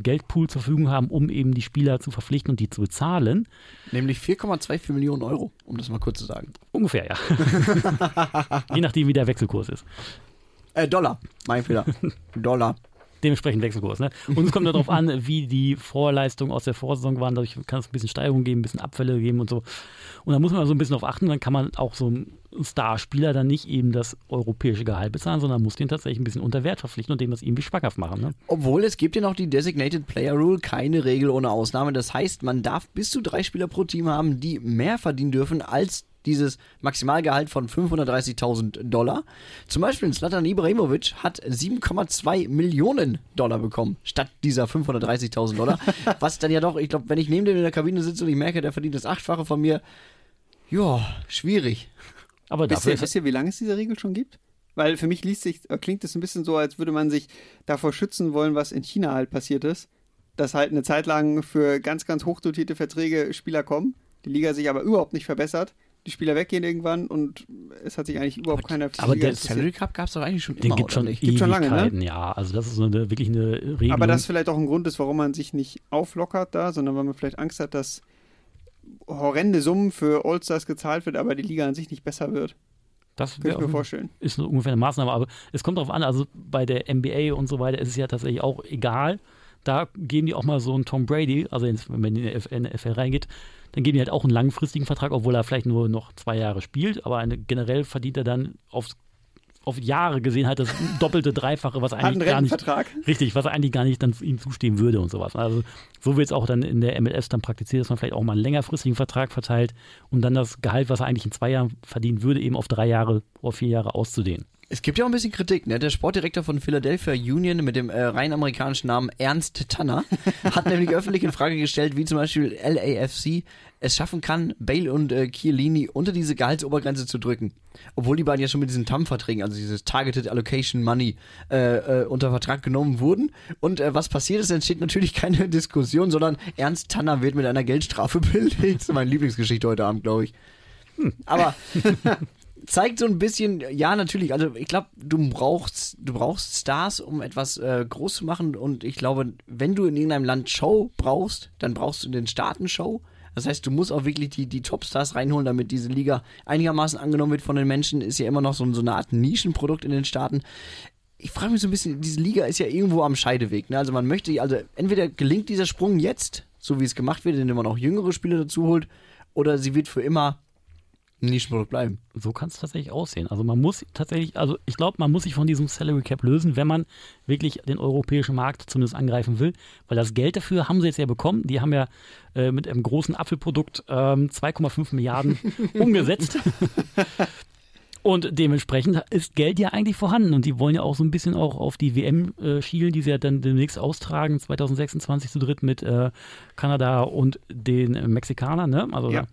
Geldpool zur Verfügung haben, um eben die Spieler zu verpflichten und die zu bezahlen. Nämlich vier Komma vierundzwanzig Millionen Euro, um das mal kurz zu sagen. Ungefähr, ja. Je nachdem, wie der Wechselkurs ist. Äh, Dollar, mein Fehler. Dollar. Dementsprechend Wechselkurs, ne? Und es kommt darauf an, wie die Vorleistungen aus der Vorsaison waren. Dadurch kann es ein bisschen Steigerung geben, ein bisschen Abfälle geben und so. Und da muss man so ein bisschen drauf achten. Dann kann man auch so einen Starspieler dann nicht eben das europäische Gehalt bezahlen, sondern muss den tatsächlich ein bisschen unter Wert verpflichten und dem das irgendwie schmackhaft machen. Ne? Obwohl, es gibt ja noch die Designated Player Rule, keine Regel ohne Ausnahme. Das heißt, man darf bis zu drei Spieler pro Team haben, die mehr verdienen dürfen als dieses Maximalgehalt von fünfhundertdreißigtausend Dollar. Zum Beispiel Zlatan Ibrahimovic hat sieben Komma zwei Millionen Dollar bekommen, statt dieser fünfhundertdreißigtausend Dollar. Was dann ja doch, ich glaube, wenn ich neben dem in der Kabine sitze und ich merke, der verdient das Achtfache von mir, ja, schwierig. Aber wisst ihr, wisst ihr, wie lange es diese Regel schon gibt? Weil für mich liest sich, klingt es ein bisschen so, als würde man sich davor schützen wollen, was in China halt passiert ist, dass halt eine Zeit lang für ganz, ganz hochdotierte Verträge Spieler kommen, die Liga sich aber überhaupt nicht verbessert, die Spieler weggehen irgendwann und es hat sich eigentlich überhaupt aber, keiner... Aber der Salary Cup gab es doch eigentlich schon den immer, gibt's oder schon nicht? Den gibt schon lange, ne? Ja, also das ist so eine, wirklich eine Regelung. Aber das ist vielleicht auch ein Grund ist, warum man sich nicht auflockert da, sondern weil man vielleicht Angst hat, dass horrende Summen für Allstars gezahlt wird, aber die Liga an sich nicht besser wird. Das kann ich mir vorstellen. Ist eine ungefähr eine Maßnahme, aber es kommt darauf an, also bei der N B A und so weiter ist es ja tatsächlich auch egal. Da geben die auch mal so einen Tom Brady, also wenn man in die N F L reingeht, dann geben die halt auch einen langfristigen Vertrag, obwohl er vielleicht nur noch zwei Jahre spielt, aber eine, generell verdient er dann auf, auf Jahre gesehen halt das doppelte, dreifache, was eigentlich gar nicht, richtig, was eigentlich gar nicht dann ihm zustehen würde und sowas. Also so wird es auch dann in der M L S dann praktiziert, dass man vielleicht auch mal einen längerfristigen Vertrag verteilt und dann das Gehalt, was er eigentlich in zwei Jahren verdienen würde, eben auf drei Jahre oder vier Jahre auszudehnen. Es gibt ja auch ein bisschen Kritik, ne? Der Sportdirektor von Philadelphia Union mit dem äh, rein amerikanischen Namen Ernst Tanner hat nämlich öffentlich in Frage gestellt, wie zum Beispiel L A F C es schaffen kann, Bale und äh, Chiellini unter diese Gehaltsobergrenze zu drücken. Obwohl die beiden ja schon mit diesen T A M-Verträgen, also dieses Targeted Allocation Money, äh, äh, unter Vertrag genommen wurden. Und äh, was passiert ist, entsteht natürlich keine Diskussion, sondern Ernst Tanner wird mit einer Geldstrafe belegt. Das ist meine Lieblingsgeschichte heute Abend, glaube ich. Hm. Aber... zeigt so ein bisschen, ja natürlich, also ich glaube, du brauchst, du brauchst Stars, um etwas äh, groß zu machen, und ich glaube, wenn du in irgendeinem Land Show brauchst, dann brauchst du in den Staaten Show. Das heißt, du musst auch wirklich die, die Topstars reinholen, damit diese Liga einigermaßen angenommen wird von den Menschen. Ist ja immer noch so, so eine Art Nischenprodukt in den Staaten. Ich frage mich so ein bisschen, diese Liga ist ja irgendwo am Scheideweg, ne? Also man möchte, also entweder gelingt dieser Sprung jetzt, so wie es gemacht wird, indem man auch jüngere Spieler dazu holt, oder sie wird für immer Nischenprodukt bleiben. So kann es tatsächlich aussehen. Also man muss tatsächlich, also ich glaube, man muss sich von diesem Salary Cap lösen, wenn man wirklich den europäischen Markt zumindest angreifen will, weil das Geld dafür haben sie jetzt ja bekommen. Die haben ja äh, mit einem großen Apfelprodukt ähm, zwei Komma fünf Milliarden umgesetzt. Und dementsprechend ist Geld ja eigentlich vorhanden und die wollen ja auch so ein bisschen auch auf die W M äh, schielen, die sie ja dann demnächst austragen, zwanzig sechsundzwanzig zu dritt mit äh, Kanada und den äh, Mexikanern, ne? Also ja.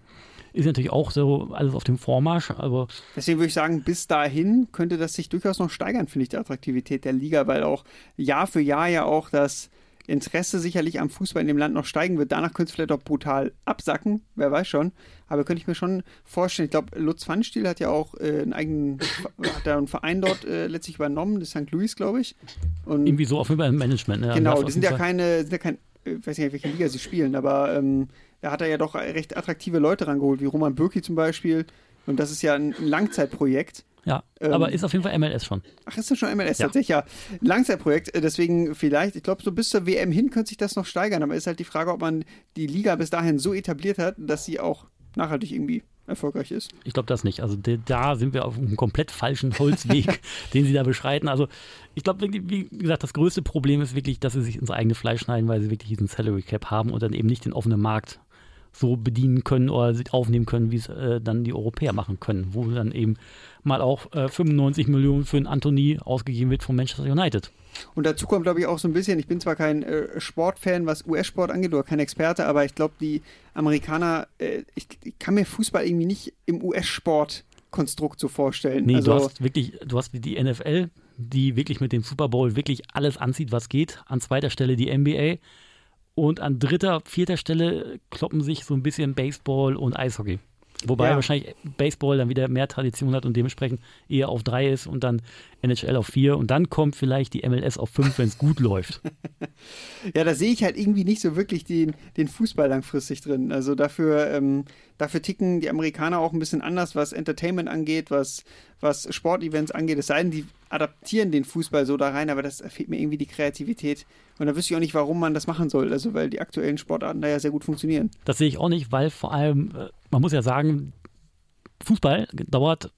Ist natürlich auch so alles auf dem Vormarsch. Also deswegen würde ich sagen, bis dahin könnte das sich durchaus noch steigern, finde ich, die Attraktivität der Liga, weil auch Jahr für Jahr ja auch das Interesse sicherlich am Fußball in dem Land noch steigen wird. Danach könnte es vielleicht auch brutal absacken, wer weiß schon. Aber könnte ich mir schon vorstellen. Ich glaube, Lutz Pfannstiel hat ja auch äh, einen eigenen hat einen Verein dort äh, letztlich übernommen, das Sankt Louis, glaube ich. Und irgendwie so auf jeden Fall im Management. Ne? Genau, die sind ja keine, sind ja kein, ich weiß nicht, welche Liga sie spielen, aber ähm, da hat er ja doch recht attraktive Leute rangeholt, wie Roman Bürki zum Beispiel. Und das ist ja ein Langzeitprojekt. Ja, ähm, aber ist auf jeden Fall M L S schon. Ach, ist das schon M L S? Ja. Tatsächlich, ja. Langzeitprojekt, deswegen vielleicht, ich glaube, so bis zur W M hin könnte sich das noch steigern, aber ist halt die Frage, ob man die Liga bis dahin so etabliert hat, dass sie auch nachhaltig irgendwie erfolgreich ist. Ich glaube das nicht. Also de, da sind wir auf einem komplett falschen Holzweg, den sie da beschreiten. Also ich glaube, wie gesagt, das größte Problem ist wirklich, dass sie sich ins eigene Fleisch schneiden, weil sie wirklich diesen Salary Cap haben und dann eben nicht den offenen Markt so bedienen können oder aufnehmen können, wie es äh, dann die Europäer machen können, wo dann eben mal auch äh, fünfundneunzig Millionen für einen Antony ausgegeben wird von Manchester United. Und dazu kommt, glaube ich, auch so ein bisschen, ich bin zwar kein äh, Sportfan, was U S-Sport angeht, oder kein Experte, aber ich glaube, die Amerikaner, äh, ich, ich kann mir Fußball irgendwie nicht im U S-Sport-Konstrukt so vorstellen. Nee, also, du hast wirklich, du hast die N F L, die wirklich mit dem Super Bowl wirklich alles anzieht, was geht. An zweiter Stelle die N B A. Und an dritter, vierter Stelle kloppen sich so ein bisschen Baseball und Eishockey. Wobei ja. wahrscheinlich Baseball dann wieder mehr Tradition hat und dementsprechend eher auf drei ist und dann N H L auf vier. Und dann kommt vielleicht die M L S auf fünf, wenn es gut läuft. Ja, da sehe ich halt irgendwie nicht so wirklich den, den Fußball langfristig drin. Also dafür, ähm, dafür ticken die Amerikaner auch ein bisschen anders, was Entertainment angeht, was, was Sportevents angeht. Es sei denn, die adaptieren den Fußball so da rein, aber das fehlt mir irgendwie die Kreativität. Und da wüsste ich auch nicht, warum man das machen soll. Also, weil die aktuellen Sportarten da ja sehr gut funktionieren. Das sehe ich auch nicht, weil vor allem, man muss ja sagen, Fußball dauert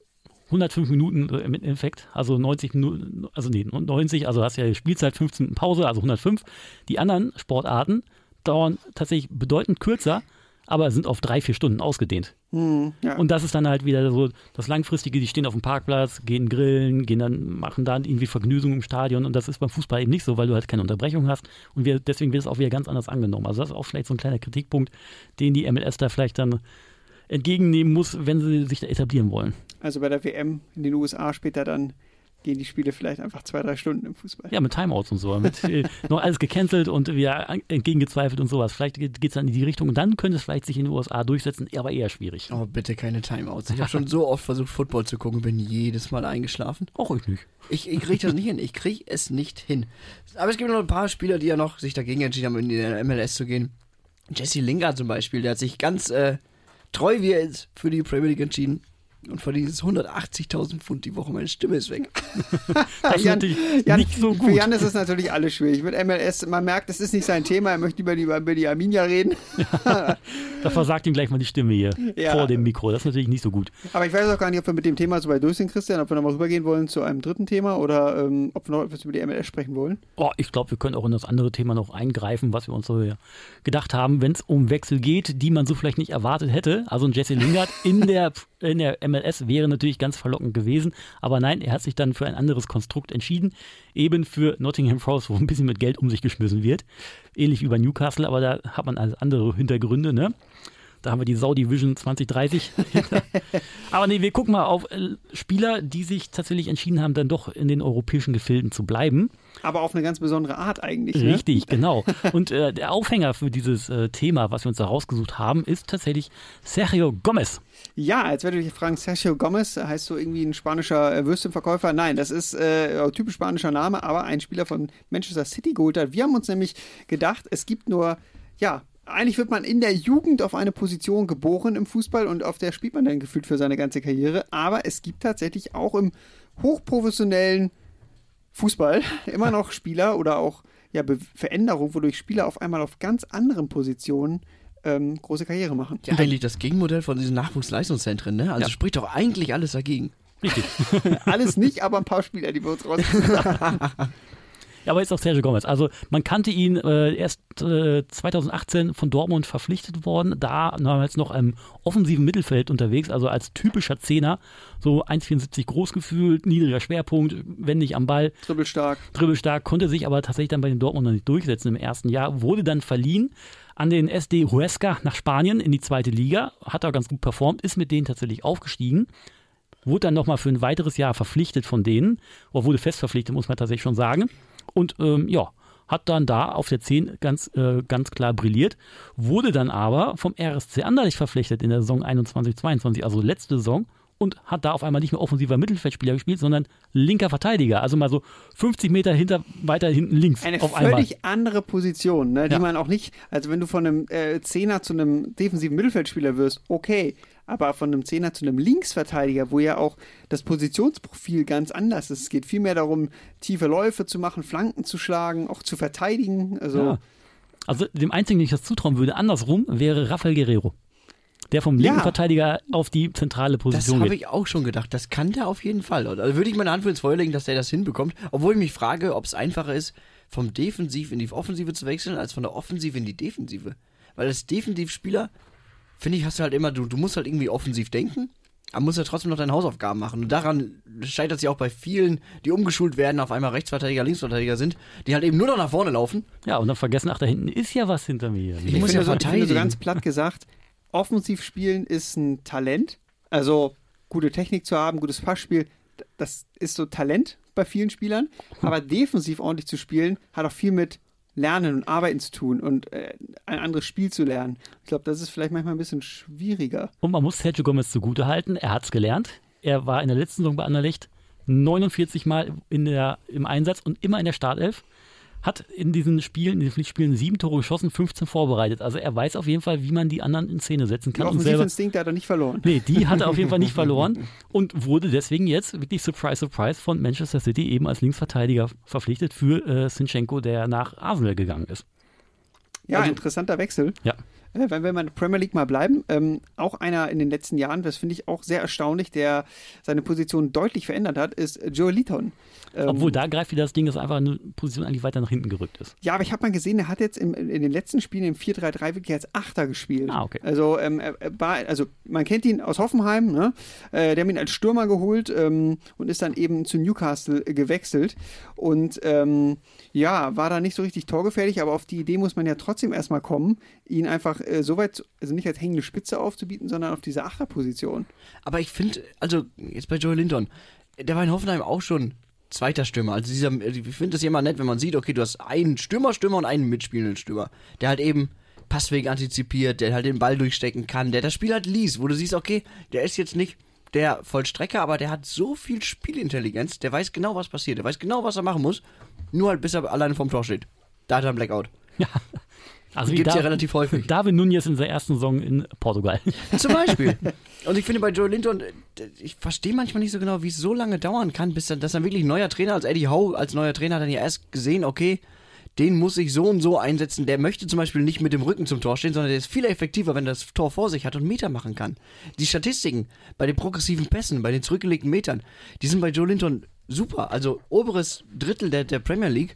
hundertfünf Minuten im Endeffekt, also neunzig Minuten, also nee, neunzig, also hast ja Spielzeit, fünfzehn Pause, also hundertfünf. Die anderen Sportarten dauern tatsächlich bedeutend kürzer, aber sind auf drei, vier Stunden ausgedehnt. Hm, ja. Und das ist dann halt wieder so das Langfristige, die stehen auf dem Parkplatz, gehen grillen, gehen dann, machen dann irgendwie Vergnügungen im Stadion und das ist beim Fußball eben nicht so, weil du halt keine Unterbrechung hast und wir, deswegen wird es auch wieder ganz anders angenommen. Also das ist auch vielleicht so ein kleiner Kritikpunkt, den die M L S da vielleicht dann entgegennehmen muss, wenn sie sich da etablieren wollen. Also bei der W M in den U S A später dann gehen die Spiele vielleicht einfach zwei, drei Stunden im Fußball. Ja, mit Timeouts und so. Mit äh, noch alles gecancelt und wieder entgegengezweifelt und sowas. Vielleicht geht es dann in die Richtung und dann könnte es vielleicht sich in den U S A durchsetzen, aber eher schwierig. Oh, bitte keine Timeouts. Ich habe schon so oft versucht, Football zu gucken, bin jedes Mal eingeschlafen. Auch ich nicht. Ich, ich kriege das nicht hin. Ich kriege es nicht hin. Aber es gibt noch ein paar Spieler, die ja noch sich dagegen entschieden haben, in die M L S zu gehen. Jesse Lingard zum Beispiel, der hat sich ganz äh, treu, wie er ist, für die Premier League entschieden. Und von dieses hundertachtzigtausend Pfund die Woche, meine Stimme ist weg. Das Jan, ist Jan, nicht so gut. Für Jan ist es natürlich alles schwierig. Mit M L S, man merkt, es ist nicht sein Thema. Er möchte über die, über die Arminia reden. Ja, da versagt ihm gleich mal die Stimme hier ja. vor dem Mikro. Das ist natürlich nicht so gut. Aber ich weiß auch gar nicht, ob wir mit dem Thema so weit durch sind, Christian. Ob wir nochmal rübergehen wollen zu einem dritten Thema oder ähm, ob wir noch etwas über die M L S sprechen wollen. Oh, ich glaube, wir können auch in das andere Thema noch eingreifen, was wir uns so gedacht haben, wenn es um Wechsel geht, die man so vielleicht nicht erwartet hätte. Also ein Jesse Lingard in der in der M L S wäre natürlich ganz verlockend gewesen, aber nein, er hat sich dann für ein anderes Konstrukt entschieden, eben für Nottingham Forest, wo ein bisschen mit Geld um sich geschmissen wird, ähnlich wie bei Newcastle, aber da hat man alles andere Hintergründe, ne? Da haben wir die Saudi Vision zwanzig dreißig. Aber nee, wir gucken mal auf Spieler, die sich tatsächlich entschieden haben, dann doch in den europäischen Gefilden zu bleiben. Aber auf eine ganz besondere Art eigentlich. Ne? Richtig, genau. Und äh, der Aufhänger für dieses äh, Thema, was wir uns da rausgesucht haben, ist tatsächlich Sergio Gomez. Ja, jetzt werde ich fragen, Sergio Gomez, heißt so irgendwie ein spanischer äh, Würstchenverkäufer? Nein, das ist äh, typisch spanischer Name, aber ein Spieler von Manchester City geholt hat. Wir haben uns nämlich gedacht, es gibt nur, ja, eigentlich wird man in der Jugend auf eine Position geboren im Fußball und auf der spielt man dann gefühlt für seine ganze Karriere. Aber es gibt tatsächlich auch im hochprofessionellen Fußball immer noch Spieler oder auch ja, Be- Veränderungen, wodurch Spieler auf einmal auf ganz anderen Positionen ähm, große Karriere machen. Ja, eigentlich das Gegenmodell von diesen Nachwuchsleistungszentren, ne? Also ja. Spricht doch eigentlich alles dagegen. Richtig. Alles nicht, aber ein paar Spieler, die wir uns rausgesucht haben. aber ist auch Sergio Gomez. Also man kannte ihn äh, erst äh, zwanzig achtzehn von Dortmund verpflichtet worden, da damals noch im offensiven Mittelfeld unterwegs, also als typischer Zehner, so eins Komma vierundsiebzig groß gefühlt, niedriger Schwerpunkt, wendig am Ball. Dribbelstark. Dribbelstark, konnte sich aber tatsächlich dann bei den Dortmundern nicht durchsetzen im ersten Jahr, wurde dann verliehen an den S D Huesca nach Spanien in die zweite Liga, hat auch ganz gut performt, ist mit denen tatsächlich aufgestiegen, wurde dann nochmal für ein weiteres Jahr verpflichtet von denen, oder wurde fest verpflichtet, muss man tatsächlich schon sagen. Und ähm, ja, hat dann da auf der zehn ganz, äh, ganz klar brilliert, wurde dann aber vom R S C Anderlecht verpflichtet in der Saison einundzwanzig zweiundzwanzig, also letzte Saison, und hat da auf einmal nicht mehr offensiver Mittelfeldspieler gespielt, sondern linker Verteidiger. Also mal so fünfzig Meter hinter, weiter hinten links. Eine auf einmal. Eine völlig andere Position, ne, die ja. man auch nicht, also wenn du von einem äh, Zehner zu einem defensiven Mittelfeldspieler wirst, okay, aber von einem Zehner zu einem Linksverteidiger, wo ja auch das Positionsprofil ganz anders ist. Es geht viel mehr darum, tiefe Läufe zu machen, Flanken zu schlagen, auch zu verteidigen. Also, ja. also dem Einzigen, den ich das zutrauen würde, andersrum, wäre Rafael Guerrero. Der vom linken ja. Verteidiger auf die zentrale Position geht. Das habe ich auch schon gedacht. Das kann der auf jeden Fall. Also würde ich meine Hand für ins Feuer legen, dass der das hinbekommt. Obwohl ich mich frage, ob es einfacher ist, vom Defensiv in die Offensive zu wechseln, als von der Offensive in die Defensive. Weil als Defensivspieler, finde ich, hast du halt immer, du, du musst halt irgendwie offensiv denken, aber musst ja trotzdem noch deine Hausaufgaben machen. Und daran scheitert es ja auch bei vielen, die umgeschult werden, auf einmal Rechtsverteidiger, Linksverteidiger sind, die halt eben nur noch nach vorne laufen. Ja, und dann vergessen, ach, da hinten ist ja was hinter mir. Ich, ich muss ja so, so ganz platt gesagt, offensiv spielen ist ein Talent, also gute Technik zu haben, gutes Passspiel, das ist so Talent bei vielen Spielern, aber defensiv ordentlich zu spielen, hat auch viel mit Lernen und Arbeiten zu tun und äh, ein anderes Spiel zu lernen. Ich glaube, das ist vielleicht manchmal ein bisschen schwieriger. Und man muss Sergio Gomez zugutehalten, er hat es gelernt, er war in der letzten Saison bei Anderlecht neunundvierzig Mal in der, im Einsatz und immer in der Startelf. Hat in diesen Spielen, in diesen Pflichtspielen sieben Tore geschossen, fünfzehn vorbereitet. Also er weiß auf jeden Fall, wie man die anderen in Szene setzen kann. Den offensiven Instinkt hat er nicht verloren. Nee, die hat er auf jeden Fall nicht verloren und wurde deswegen jetzt wirklich surprise, surprise von Manchester City eben als Linksverteidiger verpflichtet für äh, Zinchenko, der nach Arsenal gegangen ist. Ja, also, interessanter Wechsel. Ja. Äh, wenn wir mal in der Premier League mal bleiben, ähm, auch einer in den letzten Jahren, das finde ich auch sehr erstaunlich, der seine Position deutlich verändert hat, ist Joelinton. Ähm, Obwohl, da greift wieder das Ding, dass einfach eine Position eigentlich weiter nach hinten gerückt ist. Ja, aber ich habe mal gesehen, er hat jetzt im, in den letzten Spielen im vier drei drei wirklich als Achter gespielt. Ah, okay. Also, ähm, er war, also man kennt ihn aus Hoffenheim, ne? äh, der hat ihn als Stürmer geholt ähm, und ist dann eben zu Newcastle gewechselt und ähm, ja, war da nicht so richtig torgefährlich, aber auf die Idee muss man ja trotzdem erstmal kommen, ihn einfach so weit, also nicht als hängende Spitze aufzubieten, sondern auf diese Achterposition. Aber ich finde, also jetzt bei Joelinton, der war in Hoffenheim auch schon zweiter Stürmer. Also dieser, ich finde das ja immer nett, wenn man sieht, okay, du hast einen Stürmer, Stürmer und einen mitspielenden Stürmer, der halt eben Passweg antizipiert, der halt den Ball durchstecken kann, der das Spiel halt liest, wo du siehst, okay, der ist jetzt nicht der Vollstrecker, aber der hat so viel Spielintelligenz, der weiß genau, was passiert, der weiß genau, was er machen muss, nur halt bis er alleine vorm Tor steht. Da hat er einen Blackout. Ja. Also gibt es ja relativ häufig. David Nunez in seiner ersten Saison in Portugal. Zum Beispiel. Und ich finde bei Joelinton, ich verstehe manchmal nicht so genau, wie es so lange dauern kann, bis dann, dass dann wirklich ein neuer Trainer, als Eddie Howe, als neuer Trainer hat dann ja erst gesehen, okay, den muss ich so und so einsetzen. Der möchte zum Beispiel nicht mit dem Rücken zum Tor stehen, sondern der ist viel effektiver, wenn er das Tor vor sich hat und Meter machen kann. Die Statistiken bei den progressiven Pässen, bei den zurückgelegten Metern, die sind bei Joelinton super. Also oberes Drittel der, der Premier League.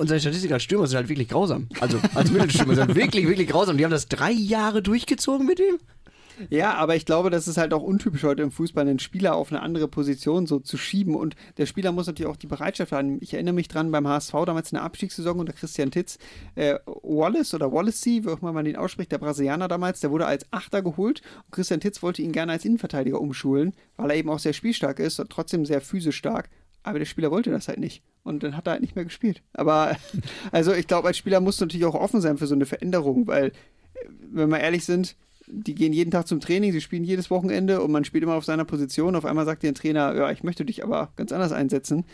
Und seine Statistiker als Stürmer sind halt wirklich grausam. Also als Mittelstürmer sind halt wirklich, wirklich grausam. Die haben das drei Jahre durchgezogen mit ihm. Ja, aber ich glaube, das ist halt auch untypisch heute im Fußball, einen Spieler auf eine andere Position so zu schieben. Und der Spieler muss natürlich auch die Bereitschaft haben. Ich erinnere mich dran, beim H S V damals in der Abstiegssaison unter Christian Titz, äh, Wallace oder Wallacey, wie auch immer man den ausspricht, der Brasilianer damals, der wurde als Achter geholt. Und Christian Titz wollte ihn gerne als Innenverteidiger umschulen, weil er eben auch sehr spielstark ist und trotzdem sehr physisch stark. Aber der Spieler wollte das halt nicht. Und dann hat er halt nicht mehr gespielt. Aber also ich glaube, als Spieler musst du natürlich auch offen sein für so eine Veränderung, weil, wenn wir ehrlich sind, die gehen jeden Tag zum Training, sie spielen jedes Wochenende und man spielt immer auf seiner Position. Auf einmal sagt dir ein Trainer, ja, ich möchte dich aber ganz anders einsetzen.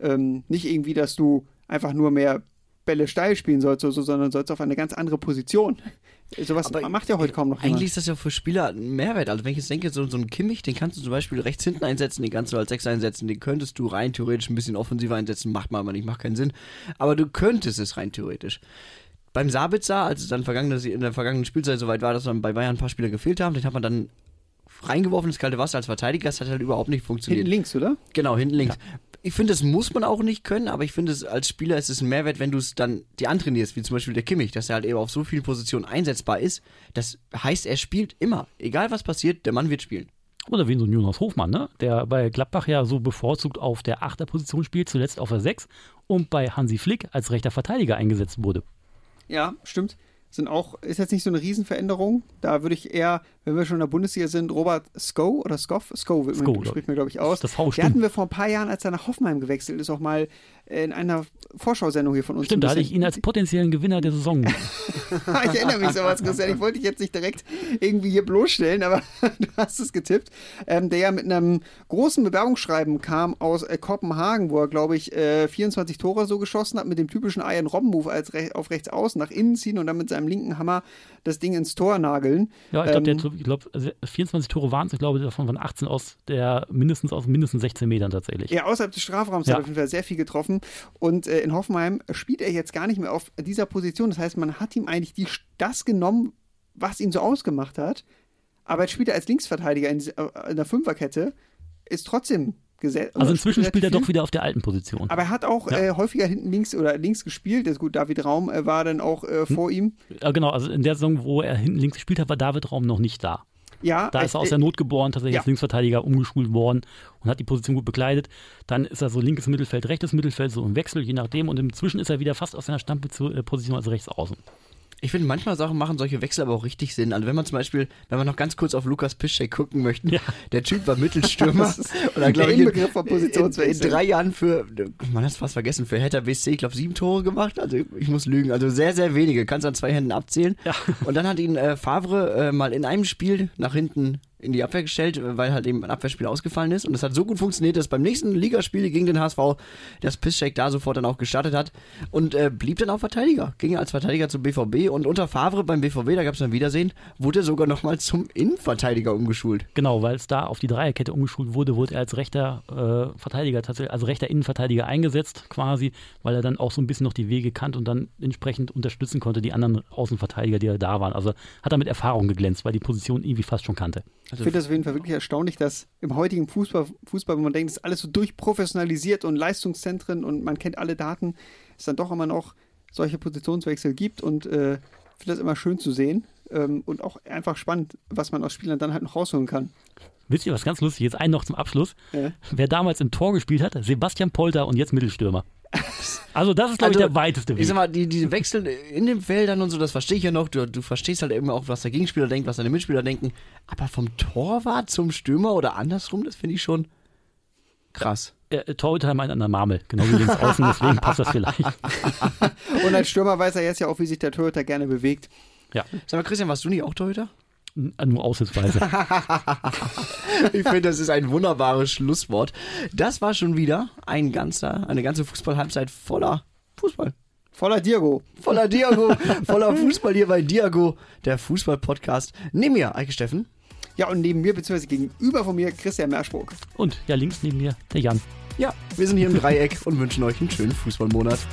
Ähm, nicht irgendwie, dass du einfach nur mehr Bälle steil spielen sollst, so, sondern sollst auf eine ganz andere Position. Sowas macht ja heute kaum noch jemand. Eigentlich ist das ja für Spieler ein Mehrwert. Also wenn ich jetzt denke, so, so einen Kimmich, den kannst du zum Beispiel rechts hinten einsetzen, den kannst du als Sechser einsetzen, den könntest du rein theoretisch ein bisschen offensiver einsetzen, macht man aber nicht, macht keinen Sinn. Aber du könntest es rein theoretisch. Beim Sabitzer, als es dann vergangene, in der vergangenen Spielzeit soweit war, dass dann bei Bayern ein paar Spieler gefehlt haben, den hat man dann reingeworfen ins kalte Wasser als Verteidiger, das hat halt überhaupt nicht funktioniert. Hinten links, oder? Genau, hinten links. Ja. ich finde, das muss man auch nicht können, aber ich finde, als Spieler ist es ein Mehrwert, wenn du es dann dir antrainierst, wie zum Beispiel der Kimmich, dass er halt eben auf so vielen Positionen einsetzbar ist. Das heißt, er spielt immer. Egal was passiert, der Mann wird spielen. Oder wie so ein Jonas Hofmann, ne? Der bei Gladbach ja so bevorzugt auf der Achter-Position spielt, zuletzt auf der Sechs und bei Hansi Flick als rechter Verteidiger eingesetzt wurde. Ja, stimmt. Sind auch, ist jetzt nicht so eine Riesenveränderung. Da würde ich eher, wenn wir schon in der Bundesliga sind, Robert Skov oder Skov, Skov spricht mir, glaube ich, aus. Das Haus, den hatten wir vor ein paar Jahren, als er nach Hoffenheim gewechselt ist, auch mal in einer Vorschau-Sendung hier von uns. Stimmt, da hatte ich ihn als potenziellen Gewinner der Saison. Ich erinnere mich so was, Christian. Ich wollte dich jetzt nicht direkt irgendwie hier bloßstellen, aber du hast es getippt. Ähm, der ja mit einem großen Bewerbungsschreiben kam aus äh, Kopenhagen, wo er, glaube ich, äh, vierundzwanzig Tore so geschossen hat, mit dem typischen Iron-Robben-Move als rech- auf rechts außen nach innen ziehen und dann mit seinem linken Hammer das Ding ins Tor nageln. Ja, ich glaube, ähm, glaub, also vierundzwanzig Tore waren es. Ich glaube, davon waren achtzehn aus der mindestens aus mindestens sechzehn Metern tatsächlich. Ja, außerhalb des Strafraums ja. Hat er auf jeden Fall sehr viel getroffen. Und äh, in Hoffenheim spielt er jetzt gar nicht mehr auf dieser Position. Das heißt, man hat ihm eigentlich die, das genommen, was ihn so ausgemacht hat. Aber jetzt spielt er als Linksverteidiger in, in der Fünferkette, ist trotzdem gesetzt. Also inzwischen spielt er viel, doch wieder auf der alten Position. Aber er hat auch ja. äh, häufiger hinten links oder links gespielt. Das, gut, David Raum äh, war dann auch äh, vor hm. ihm. Ja, genau, also in der Saison, wo er hinten links gespielt hat, war David Raum noch nicht da. Ja, da ist er aus der Not geboren, tatsächlich ja. als Linksverteidiger umgeschult worden und hat die Position gut bekleidet. Dann ist er so linkes Mittelfeld, rechtes Mittelfeld, so im Wechsel, je nachdem. Und inzwischen ist er wieder fast aus seiner Stammposition als rechts außen. Ich finde, manchmal Sachen machen solche Wechsel aber auch richtig Sinn. Also wenn man zum Beispiel, wenn wir noch ganz kurz auf Lukas Piszczek gucken möchten, ja. der Typ war Mittelstürmer. Und dann, glaube ich, Begriff von Positionswechsel. In drei Jahren für, man hat es fast vergessen, für Hertha B S C, ich glaube, sieben Tore gemacht. Also ich muss lügen. Also sehr, sehr wenige. Kannst an zwei Händen abzählen. Ja. Und dann hat ihn äh, Favre äh, mal in einem Spiel nach hinten in die Abwehr gestellt, weil halt eben ein Abwehrspieler ausgefallen ist. Und das hat so gut funktioniert, dass beim nächsten Ligaspiel gegen den H S V das Piszczek da sofort dann auch gestartet hat und äh, blieb dann auch Verteidiger. Ging als Verteidiger zum B V B und unter Favre beim B V B, da gab es ein Wiedersehen, wurde er sogar nochmal zum Innenverteidiger umgeschult. Genau, weil es da auf die Dreierkette umgeschult wurde, wurde er als rechter äh, Verteidiger, tatsächlich als rechter Innenverteidiger eingesetzt quasi, weil er dann auch so ein bisschen noch die Wege kannte und dann entsprechend unterstützen konnte die anderen Außenverteidiger, die da waren. Also hat er mit Erfahrung geglänzt, weil die Position irgendwie fast schon kannte. Also ich finde das auf jeden Fall wirklich erstaunlich, dass im heutigen Fußball, Fußball, wenn man denkt, ist alles so durchprofessionalisiert und Leistungszentren und man kennt alle Daten, es dann doch immer noch solche Positionswechsel gibt und äh, finde das immer schön zu sehen ähm, und auch einfach spannend, was man aus Spielern dann halt noch rausholen kann. Wisst ihr, was ganz lustig ist? Einen noch zum Abschluss. Ja. Wer damals im Tor gespielt hat, Sebastian Polter und jetzt Mittelstürmer. Also das ist, glaube ich, also, der weiteste Weg. Ich sag mal, die, die Wechsel in den Feldern und so, das verstehe ich ja noch. Du, du verstehst halt eben auch, was der Gegenspieler denkt, was deine Mitspieler denken. Aber vom Torwart zum Stürmer oder andersrum, das finde ich schon krass. Äh, äh, Torhüter meint an der Marmel, genau wie links außen, deswegen passt das vielleicht. Und als Stürmer weiß er jetzt ja auch, wie sich der Torhüter gerne bewegt. Ja. Sag mal, Christian, warst du nicht auch Torhüter? Nur aushilfsweise. Ich finde, das ist ein wunderbares Schlusswort. Das war schon wieder ein ganzer, eine ganze Fußballhalbzeit voller Fußball. Voller Diago. Voller Diago. Voller Fußball hier bei Diago, der Fußball-Podcast. Neben mir, Eike Steffen. Ja, und neben mir, beziehungsweise gegenüber von mir, Christian Merschburg. Und ja, links neben mir, der Jan. Ja, wir sind hier im Dreieck und wünschen euch einen schönen Fußballmonat.